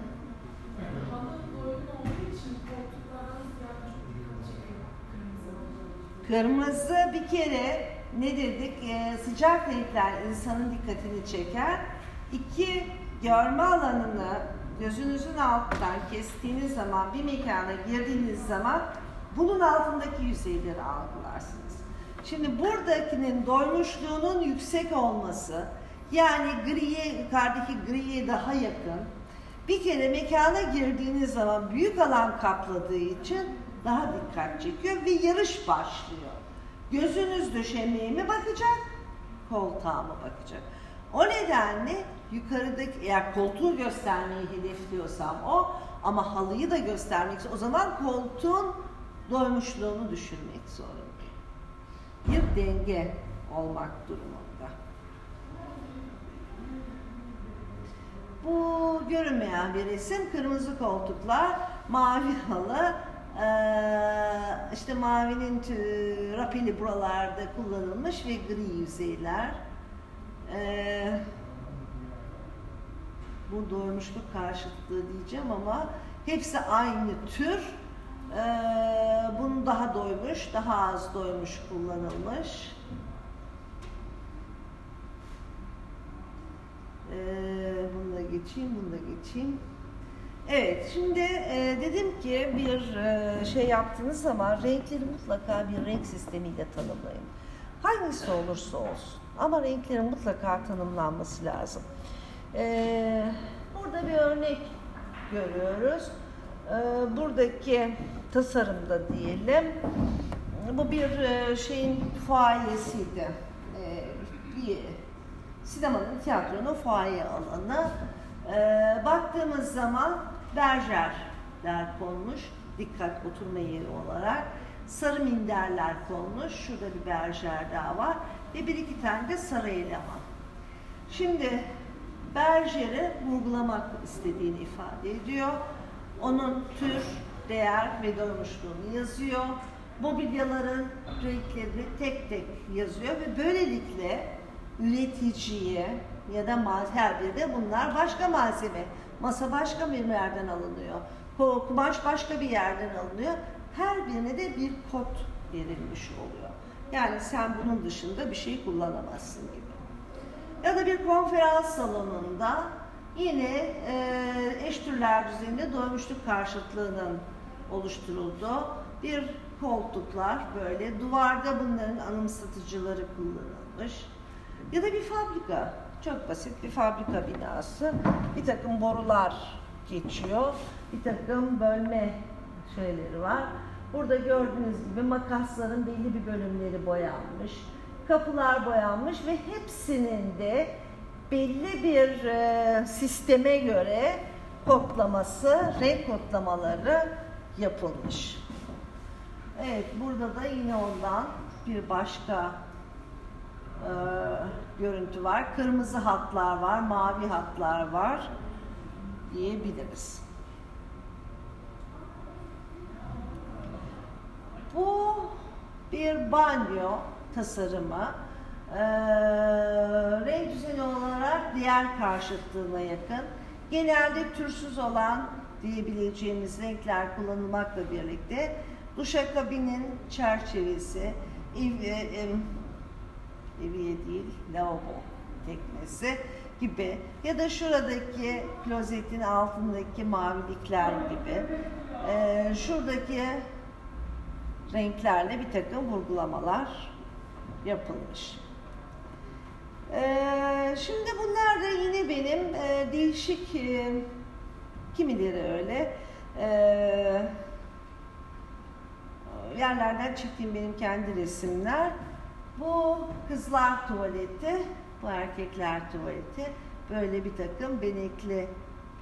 Kırmızı bir kere ne dedik? Ee, sıcak renkler insanın dikkatini çeker. İki, görme alanını gözünüzün altından kestiğiniz zaman, bir mekana girdiğiniz zaman bunun altındaki yüzeyleri algılarsınız. Şimdi buradakinin doymuşluğunun yüksek olması, yani griye, yukarıdaki griye daha yakın, bir kere mekana girdiğiniz zaman büyük alan kapladığı için daha dikkat çekiyor ve yarış başlıyor. Gözünüz döşemeye mi bakacak, koltuğa mı bakacak? O nedenle yukarıdaki, eğer koltuğu göstermeyi hedefliyorsam o, ama halıyı da göstermekse o zaman koltuğun doymuşluğunu düşünmek zorundayım. Bir denge olmak durumunda. Bu görünmeyen bir resim. Kırmızı koltuklar, mavi halı, ee, işte mavinin tü, rapeli buralarda kullanılmış ve gri yüzeyler. Ee, bu doymuşluk karşıtlığı diyeceğim ama hepsi aynı tür. Ee, bunu daha doymuş, daha az doymuş kullanılmış. Ee, bunu da geçeyim, bunu da geçeyim. Evet, şimdi e, dedim ki bir e, şey yaptığınız zaman renkleri mutlaka bir renk sistemiyle tanımlayın. Hangisi olursa olsun. Ama renklerin mutlaka tanımlanması lazım. Ee, burada bir örnek görüyoruz. Buradaki tasarımda diyelim, bu bir şeyin fuayesiydi, sinemanın, tiyatronun fuaye alanı. Baktığımız zaman berjerler konmuş, dikkat oturma yeri olarak, sarı minderler konmuş, şurada bir berjer daha var ve bir iki tane de sarı eleman. Şimdi berjeri vurgulamak istediğini ifade ediyor. Onun tür, değer ve doymuşluğunu yazıyor. Mobilyaların renklerini tek tek yazıyor ve böylelikle üreticiye ya da her birde bunlar başka malzeme. Masa başka bir yerden alınıyor. Kumaş başka bir yerden alınıyor. Her birine de bir kod verilmiş oluyor. Yani sen bunun dışında bir şey kullanamazsın gibi. Ya da bir konferans salonunda yine e, eş türler düzeninde doymuşluk karşıtlığının oluşturulduğu bir koltuklar böyle duvarda bunların anımsatıcıları kullanılmış. Ya da bir fabrika Çok basit bir fabrika binası. Bir takım borular geçiyor. Bir takım bölme şeyleri var. Burada gördüğünüz gibi makasların belli bir bölümleri boyanmış. Kapılar boyanmış ve hepsinin de belli bir e, sisteme göre kodlaması, renk kodlamaları yapılmış. Evet, burada da yine ondan bir başka e, görüntü var. Kırmızı hatlar var, mavi hatlar var diyebiliriz. Bu bir banyo tasarımı. Ee, renk düzeni olarak diğer karşıtlığına yakın. Genelde türsüz olan diyebileceğimiz renkler kullanılmakla birlikte duşakabinin çerçevesi, ev, ev, eviye değil, lavabo teknesi gibi ya da şuradaki klozetin altındaki mavilikler gibi ee, şuradaki renklerle bir takım vurgulamalar yapılmış. Ee, şimdi bunlar da yine benim e, değişik e, kimileri öyle e, yerlerden çektiğim benim kendi resimler. Bu kızlar tuvaleti, bu erkekler tuvaleti. Böyle bir takım benekli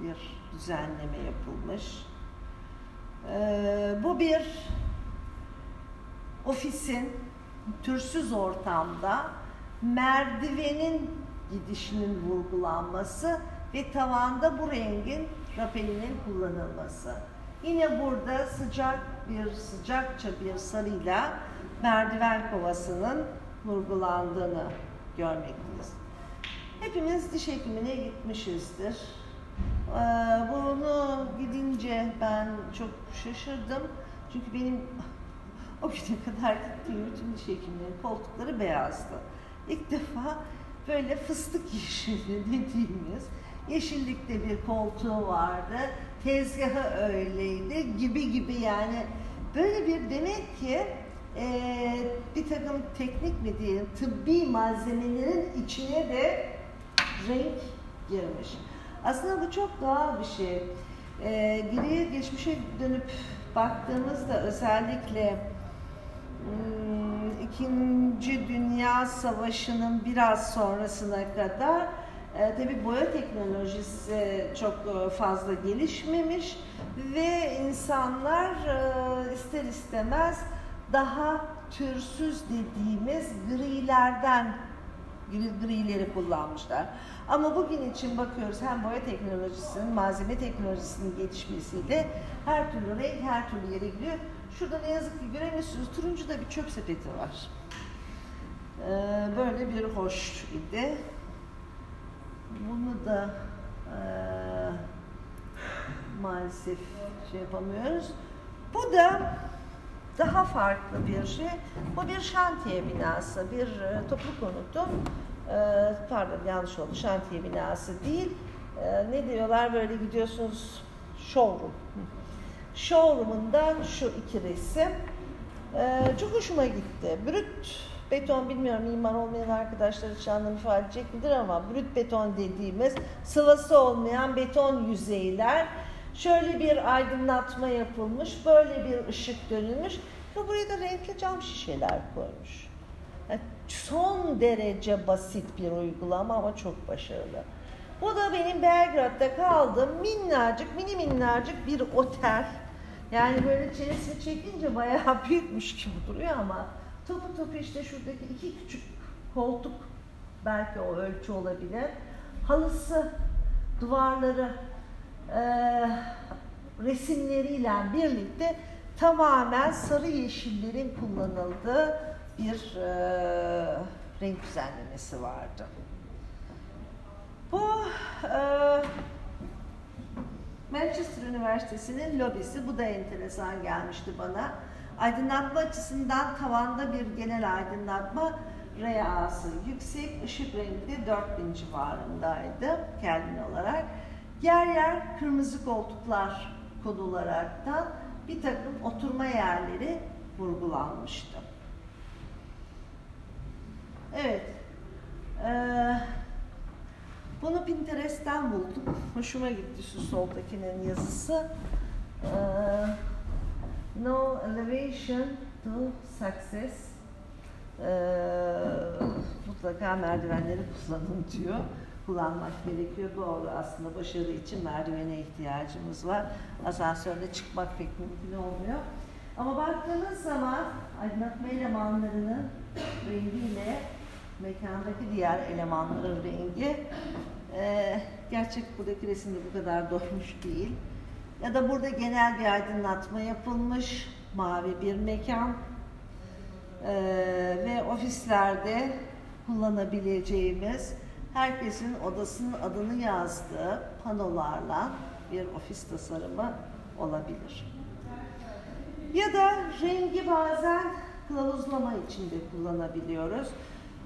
bir düzenleme yapılmış. Ee, bu bir ofisin türsüz ortamda merdivenin gidişinin vurgulanması ve tavanda bu rengin rapelinin kullanılması. Yine burada sıcak bir sıcakça bir sarıyla merdiven kovasının vurgulandığını görmekteyiz. Hepimiz diş hekimine gitmişizdir. Ee, bunu gidince ben çok şaşırdım. Çünkü benim o güne kadar gittiğim bütün diş hekimlerin koltukları beyazdı. İlk defa böyle fıstık yeşili dediğimiz yeşillikte bir koltuğu vardı. Tezgahı öyleydi gibi gibi yani. Böyle bir demek ki e, bir takım teknik mi diyelim tıbbi malzemelerin içine de renk girmiş. Aslında bu çok doğal bir şey. E, geriye geçmişe dönüp baktığımızda özellikle İkinci Dünya Savaşı'nın biraz sonrasına kadar e, tabii boya teknolojisi çok fazla gelişmemiş ve insanlar e, ister istemez daha türsüz dediğimiz grilerden gri, grileri kullanmışlar. Ama bugün için bakıyoruz hem boya teknolojisinin, malzeme teknolojisinin gelişmesiyle her türlü renk, her türlü yere giriyor. Şurada ne yazık ki göremiyorsunuz, turuncu da bir çöp sepeti var. Ee, böyle bir hoş idi. Bunu da e, maalesef şey yapamıyoruz. Bu da daha farklı bir şey. Bu bir şantiye binası, bir e, toplu konutun, e, pardon yanlış oldu, şantiye binası değil. E, ne diyorlar böyle gidiyorsunuz, showroom. Showroom'undan şu iki resim ee, çok hoşuma gitti. Brüt beton, bilmiyorum mimar olmayan arkadaşlar için anlam ifade edecek midir ama brüt beton dediğimiz sıvası olmayan beton yüzeyler. Şöyle bir aydınlatma yapılmış, böyle bir ışık dönülmüş ve buraya da renkli cam şişeler koymuş. Yani son derece basit bir uygulama ama çok başarılı. Bu da benim Belgrad'da kaldığım minnacık, mini minnacık bir otel. Yani böyle çenesini çekince bayağı büyükmüş gibi duruyor ama topu topu işte şuradaki iki küçük koltuk, belki o ölçü olabilir. Halısı, duvarları, e, resimleriyle birlikte tamamen sarı yeşillerin kullanıldığı bir e, renk düzenlemesi vardı. Bu e, Manchester Üniversitesi'nin lobisi, bu da enteresan gelmişti bana. Aydınlatma açısından tavanda bir genel aydınlatma reası yüksek, ışık rengi de dört bin civarındaydı Kelvin olarak. Yer yer kırmızı koltuklar konularaktan bir takım oturma yerleri vurgulanmıştı. Evet. E, Pinterest'ten buldum. Hoşuma gitti şu soldakinin yazısı. Uh, no elevation to success. Uh, mutlaka merdivenleri kullanın diyor. Kullanmak gerekiyor. Doğru, aslında başarı için merdivene ihtiyacımız var. Asansörde çıkmak pek mümkün olmuyor. Ama baktığınız zaman aydınlatma elemanlarının rengiyle mekandaki diğer elemanların rengi e, gerçek buradaki resimde bu kadar doymuş değil. Ya da burada genel bir aydınlatma yapılmış. Mavi bir mekan e, ve ofislerde kullanabileceğimiz herkesin odasının adını yazdığı panolarla bir ofis tasarımı olabilir. Ya da rengi bazen kılavuzlama içinde kullanabiliyoruz.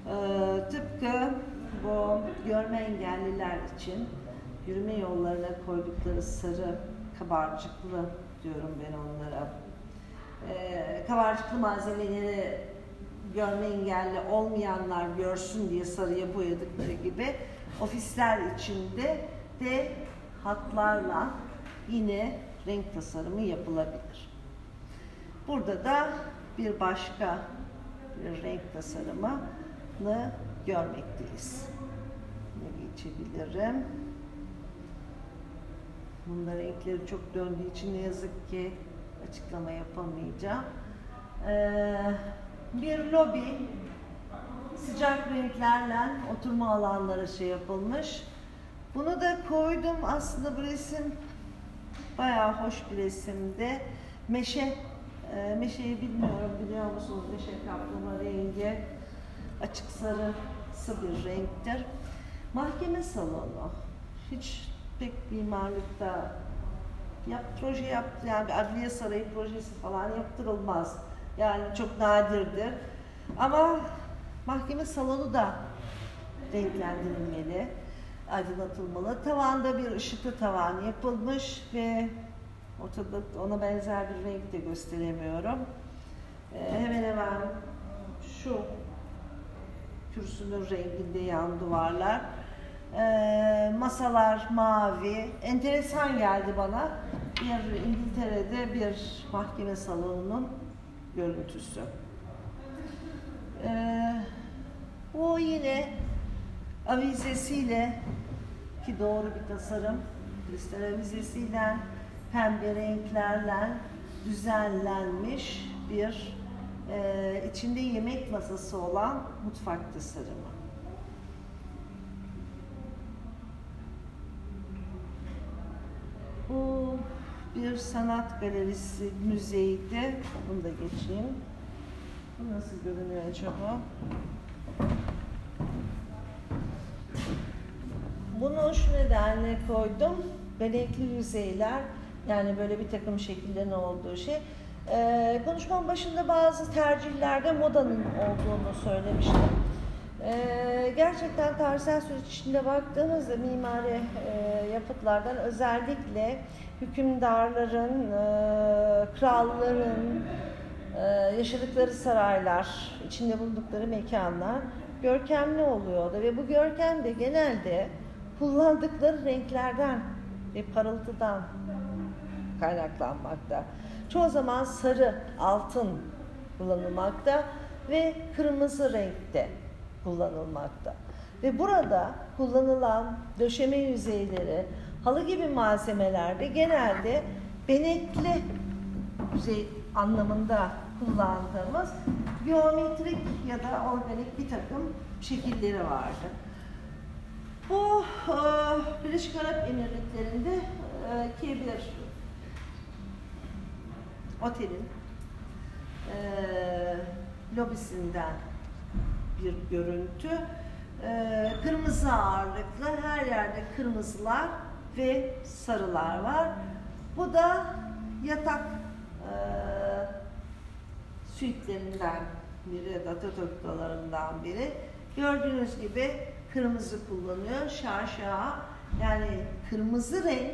Ee, tıpkı bu görme engelliler için yürüme yollarına koydukları sarı kabarcıklı diyorum ben onlara. Ee, kabarcıklı malzemeleri görme engelli olmayanlar görsün diye sarıya boyadıkları gibi ofisler içinde de hatlarla yine renk tasarımı yapılabilir. Burada da bir başka bir renk tasarımını görmekteyiz. Ne geçebilirim? Bunların renkleri çok döndüğü için ne yazık ki açıklama yapamayacağım. Ee, bir lobi sıcak renklerle oturma alanları şey yapılmış. Bunu da koydum. Aslında bu resim bayağı hoş bir resimdi. Meşe. E, meşeyi bilmiyorum, biliyor musunuz? Meşe kaplama rengi açık sarısı bir renktir. Mahkeme salonu. Hiç pek mimarlıkta yap, proje yaptı, yani adliye sarayı projesi falan yaptırılmaz. Yani çok nadirdir. Ama mahkeme salonu da renklendirilmeli, aydınlatılmalı. Tavanda bir ışıklı tavan yapılmış ve ortada ona benzer bir renk de gösteremiyorum. Ee, hemen hemen şu kürsünün renginde yan duvarlar. Ee, masalar mavi. Enteresan geldi bana. Bir İngiltere'de bir mahkeme salonunun görüntüsü. Ee, o yine avizesiyle ki doğru bir tasarım. Kristal avizesiyle pembe renklerle düzenlenmiş bir e, içinde yemek masası olan mutfak tasarımı. Bu bir sanat galerisi, müzeydi. Bunu da geçeyim. Bu nasıl görünüyor acaba? Bunu şu nedenle koydum. Renkli yüzeyler. Yani böyle bir takım şekillerin olduğu şey. Ee, konuşmanın başında bazı tercihlerde modanın olduğunu söylemiştim. Ee, gerçekten tarihsel süreç içinde baktığımızda mimari e, yapıtlardan özellikle hükümdarların, e, kralların e, yaşadıkları saraylar, içinde bulundukları mekanlar görkemli oluyordu. Ve bu görkem de genelde kullandıkları renklerden ve parıltıdan kaynaklanmakta. Çoğu zaman sarı, altın kullanılmakta ve kırmızı renkte kullanılmakta. Ve burada kullanılan döşeme yüzeyleri, halı gibi malzemelerde genelde benekli yüzey anlamında kullandığımız geometrik ya da organik bir takım şekilleri vardı. Bu Birleşik Arap Emirlikleri'nde Kibar otelin e, lobisinden bir görüntü. E, kırmızı ağırlıklı, her yerde kırmızılar ve sarılar var. Bu da yatak e, suitlerinden biri ya da Atatürk odalarından biri. Gördüğünüz gibi kırmızı kullanıyor. Şaşa, yani kırmızı renk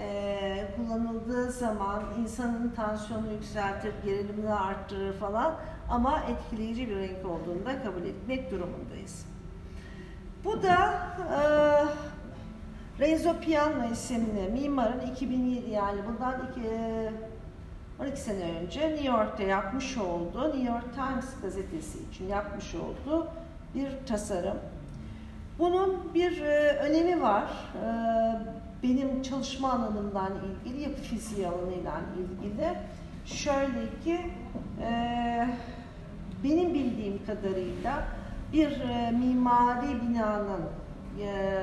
Ee, kullanıldığı zaman insanın tansiyonunu yükseltir, gerilimini arttırır falan, ama etkileyici bir renk olduğunu da kabul etmek durumundayız. Bu da e, Renzo Piano isimli mimarın iki bin yedi, yani bundan iki, on iki sene önce New York'ta yapmış olduğu, New York Times gazetesi için yapmış olduğu bir tasarım. Bunun bir e, önemi var. E, benim çalışma alanımdan ilgili, yapı fiziği alanıyla ilgili. Şöyle ki, e, benim bildiğim kadarıyla bir e, mimari binanın e,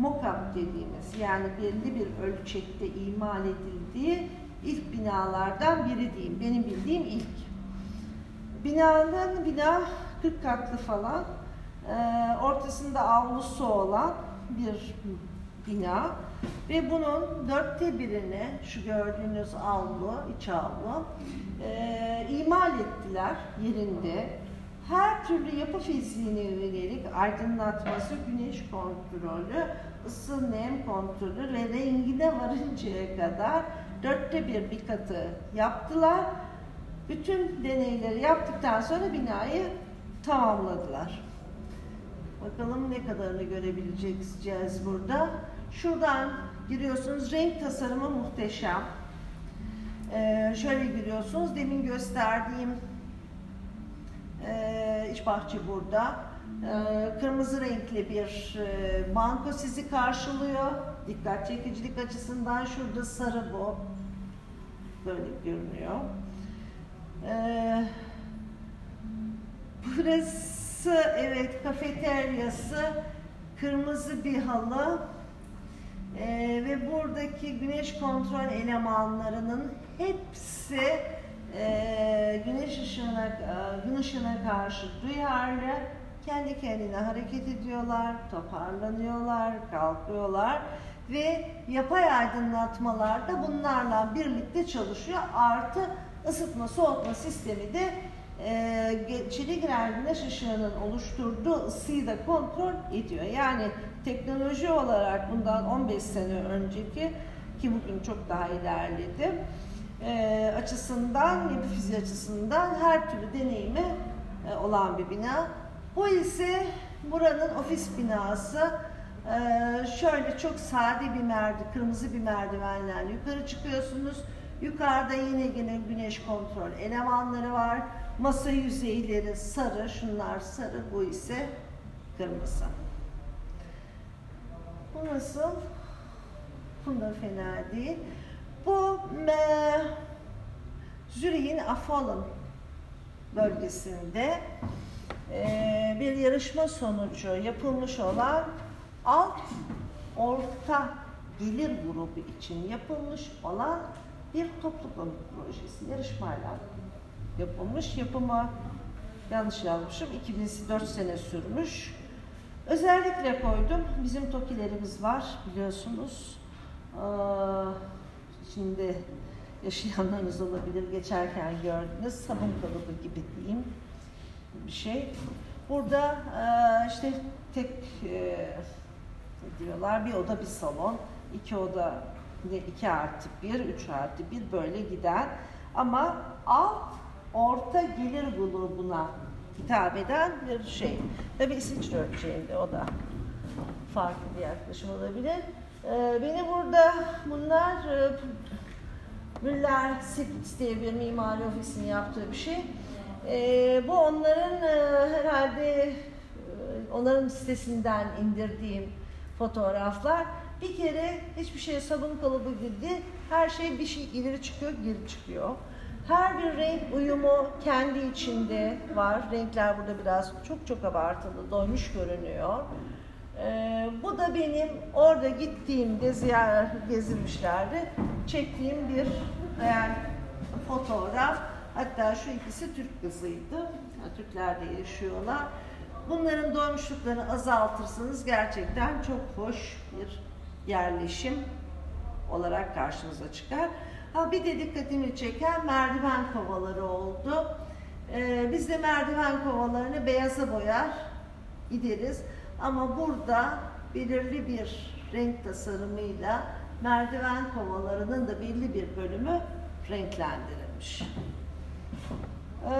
mock-up dediğimiz, yani belli bir ölçekte imal edildiği ilk binalardan biri diyeyim. Benim bildiğim ilk. Binanın, bina kırk katlı falan, e, ortasında avlusu olan bir bina ve bunun dörtte birini, şu gördüğünüz avlu, iç avlu, e, imal ettiler yerinde. Her türlü yapı fiziğine yönelik aydınlatması, güneş kontrolü, ısı, nem kontrolü ve rengine varıncaya kadar dörtte bir bir katı yaptılar. Bütün deneyleri yaptıktan sonra binayı tamamladılar. Bakalım ne kadarını görebileceğiz burada. Şuradan giriyorsunuz. Renk tasarımı muhteşem. Ee, şöyle giriyorsunuz. Demin gösterdiğim e, iç bahçe burada. Ee, kırmızı renkli bir e, banko sizi karşılıyor. Dikkat çekicilik açısından şurada sarı bu. Böyle görünüyor. Ee, burası, evet, kafeteryası, kırmızı bir halı ee, ve buradaki güneş kontrol elemanlarının hepsi e, güneş ışığına, gün ışığına karşı duyarlı, kendi kendine hareket ediyorlar, toparlanıyorlar, kalkıyorlar ve yapay aydınlatmalar da bunlarla birlikte çalışıyor. Artı ısıtma soğutma sistemi de e, içeri giren güneş ışığının oluşturduğu ısıyı da kontrol ediyor. Yani teknoloji olarak bundan on beş sene önceki, ki bugün çok daha ilerledi, e, açısından, yapı fiziği açısından her türlü deneyimi e, olan bir bina. Bu ise buranın ofis binası. E, şöyle çok sade bir merdiven, kırmızı bir merdivenlerle yukarı çıkıyorsunuz. Yukarıda yine yine güneş kontrol elemanları var. Masa yüzeyleri sarı, şunlar sarı, bu ise kırmızı. Bu nasıl? Bu da fena değil. Bu e, Zürih'in Affol'un bölgesinde e, bir yarışma sonucu yapılmış olan alt orta gelir grubu için yapılmış olan bir topluluk projesi, yarışmayla yapılmış. Yapımı, yanlış yazmışım, iki bin dört sene sürmüş. Özellikle koydum. Bizim tokilerimiz var, biliyorsunuz. Ee, içinde yaşayanlarınız olabilir. Geçerken gördünüz. Sabun kalıbı gibi diyeyim bir şey. Burada e, işte tek e, diyorlar, bir oda bir salon, iki oda iki artı bir, üç artı bir böyle giden, ama alt orta gelir grubuna hitap eden bir şey. Tabii İsviçre ölçeğinde o da farklı bir yaklaşım olabilir. Ee, beni burada bunlar e, Müller Sit diye bir mimari ofisinin yaptığı bir şey. E, bu onların e, herhalde e, onların sitesinden indirdiğim fotoğraflar. Bir kere hiçbir şeye sabun kalıbı girdi, her şey bir şey ileri çıkıyor, geri çıkıyor. Her bir renk uyumu kendi içinde var. Renkler burada biraz çok çok abartılı, doymuş görünüyor. Ee, bu da benim orada gittiğimde, ziyaret gezilmişlerdi, çektiğim bir yani, fotoğraf. Hatta şu ikisi Türk kızıydı, yani Türkler de yaşıyorlar. Bunların doymuşluklarını azaltırsanız gerçekten çok hoş bir yerleşim olarak karşınıza çıkar. Ha, bir de dikkatimi çeken merdiven kovaları oldu. Ee, biz de merdiven kovalarını beyaza boyar gideriz. Ama burada belirli bir renk tasarımıyla merdiven kovalarının da belli bir bölümü renklendirilmiş. Ee,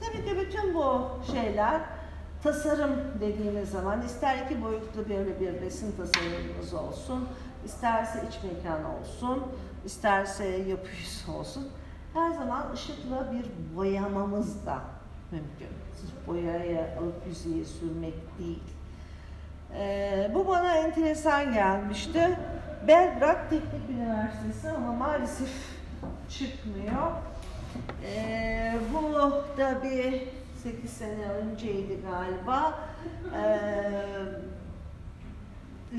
tabii ki bütün bu şeyler Tasarım dediğimiz zaman ister iki boyutlu böyle bir resim tasarımımız olsun, isterse iç mekan olsun, isterse yapısı olsun, her zaman ışıkla bir boyamamız da mümkün. Sırf boyaya alıp yüzeye sürmek değil. Ee, bu bana enteresan gelmişti. Belgrad Teknik Üniversitesi ama maalesef çıkmıyor. Ee, bu da bir sekiz sene önceydi galiba. Ee,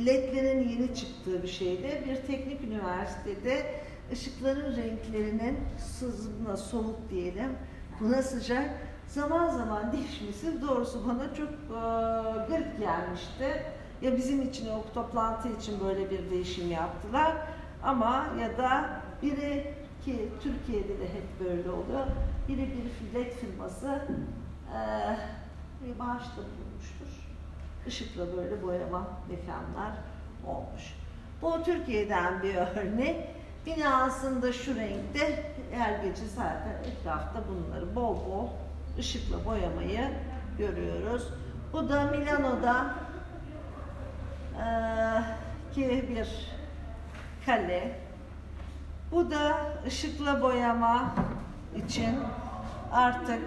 ledlerin yeni çıktığı bir şeydi. Bir teknik üniversitede ışıkların renklerinin sızma, soğuk diyelim, buna sıcak, zaman zaman değişmesi doğrusu bana çok e, garip gelmişti. Ya bizim için o toplantı için böyle bir değişim yaptılar ama ya da biri ki Türkiye'de de hep böyle oluyor, biri bir led firması e, bir bağışta bulmuştur. Işıkla böyle boyama mekanlar olmuş. Bu Türkiye'den bir örnek. Binasında şu renkte her gece zaten etrafta bunları bol bol ışıkla boyamayı görüyoruz. Bu da Milano'da e, ki bir kale. Bu da ışıkla boyama için artık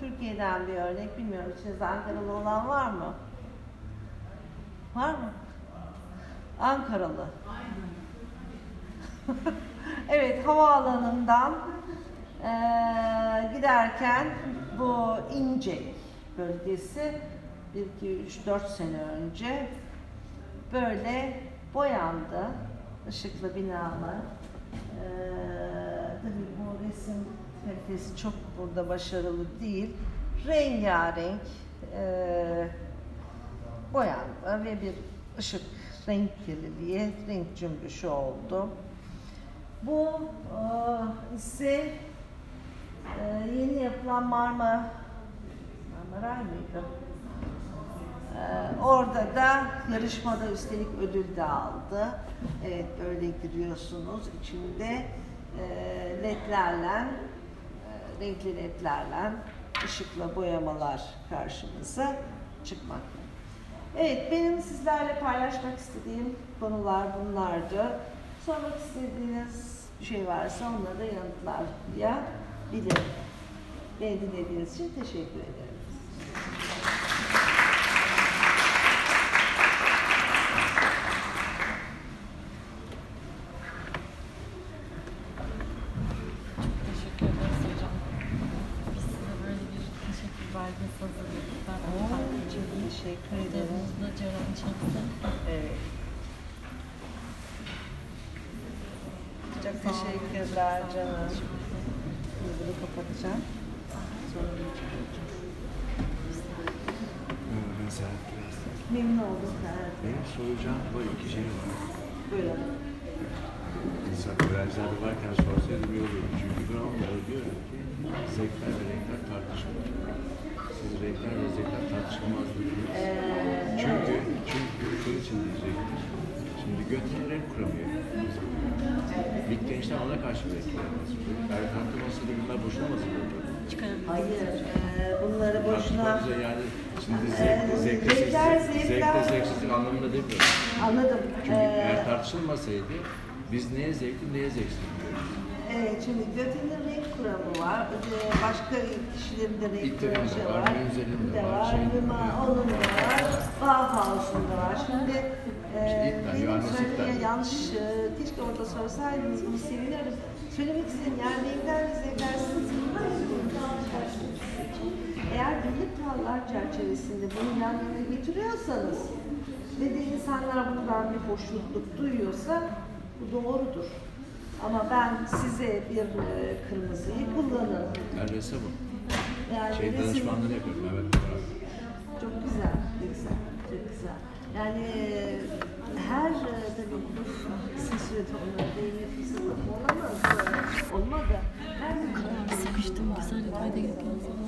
Türkiye'den bir örnek. Bilmiyorum, içinizde Ankaralı olan var mı? Var mı? Ankaralı. Evet, havaalanından e, giderken bu İncek bölgesi bir iki üç dört sene önce böyle boyandı. Işıklı binalar. E, tabii bu resim kalitesi çok burada başarılı değil. Rengarenk e, boyandı ve bir ışık renk kirliliği, renk cümbüşü oldu. Bu ise yeni yapılan Marmara, Marmara mıydı? Orada da yarışmada üstelik ödül de aldı. Evet, böyle giriyorsunuz. İçinde ledlerle, renkli ledlerle, ışıkla boyamalar karşımıza çıkmakta. Evet, benim sizlerle paylaşmak istediğim konular bunlardı. Sormak istediğiniz bir şey varsa onlara da yanıtlar ya bilirim. Beni dinlediğiniz için teşekkür ederim. Çok teşekkür ederiz hocam. Biz size böyle bir teşekkür belgesi hazırladık. Ben teşekkür ederim. Burada Ceren çekti. Evet. Çok teşekkürler canım. Şimdi bunu kapatacağım. Sonra memnun oldum. Benim soracağım bu iki şey var. Buyurun. İnsan öğrencilerde varken sorsaydım iyi olurdu. Çünkü ben onlara diyorum ki zevkler ve renkler tartışılmıyor. Siz renkler ve zevkler tartışılmaz diyorsunuz. Ee, çünkü, çünkü bunun için diyecektir. Şimdi götler renk kuramıyor. Wittgenstein ona karşı bir etkilenmez. Erkant'ın olsaydı bunlar boşuna mı hazırlanıyor? Hayır, e, bunları boşuna... Yani şimdi zevkle, zevkle, zevkle, zevkle zevksizlik anlamında demiyorum. Anladım. Çünkü ee, eğer tartışılmasaydı biz neye zevkli, neye zevksizlik diyoruz. Evet, şimdi Göte'nin renk kuramı var. Başka kişilerin de renk kuramı var. var. Bir de var, onun da var, Bauhaus'un da var. Şimdi Ee, benim söylediğim yanlış, e, keşke orada sorsaydınız, bunu seviniriz. Söylemek istedim, yani renkler ve zevkler sınıfında eğer günlük kurallar çerçevesinde bunu yan yana getiriyorsanız ve de insanlar bundan bir hoşnutluk duyuyorsa bu doğrudur. Ama ben size bir e, kırmızıyı kullanın. Neredeyse bu. Yani şey resim... danışmanlığını yapıyorum, evet. Çok güzel, çok güzel, çok güzel. Yani her tabii kısa sürede onları değinme fırsatı olamaz, olmadı. Her ne kadar sıkıştım, güzel ifade etmez.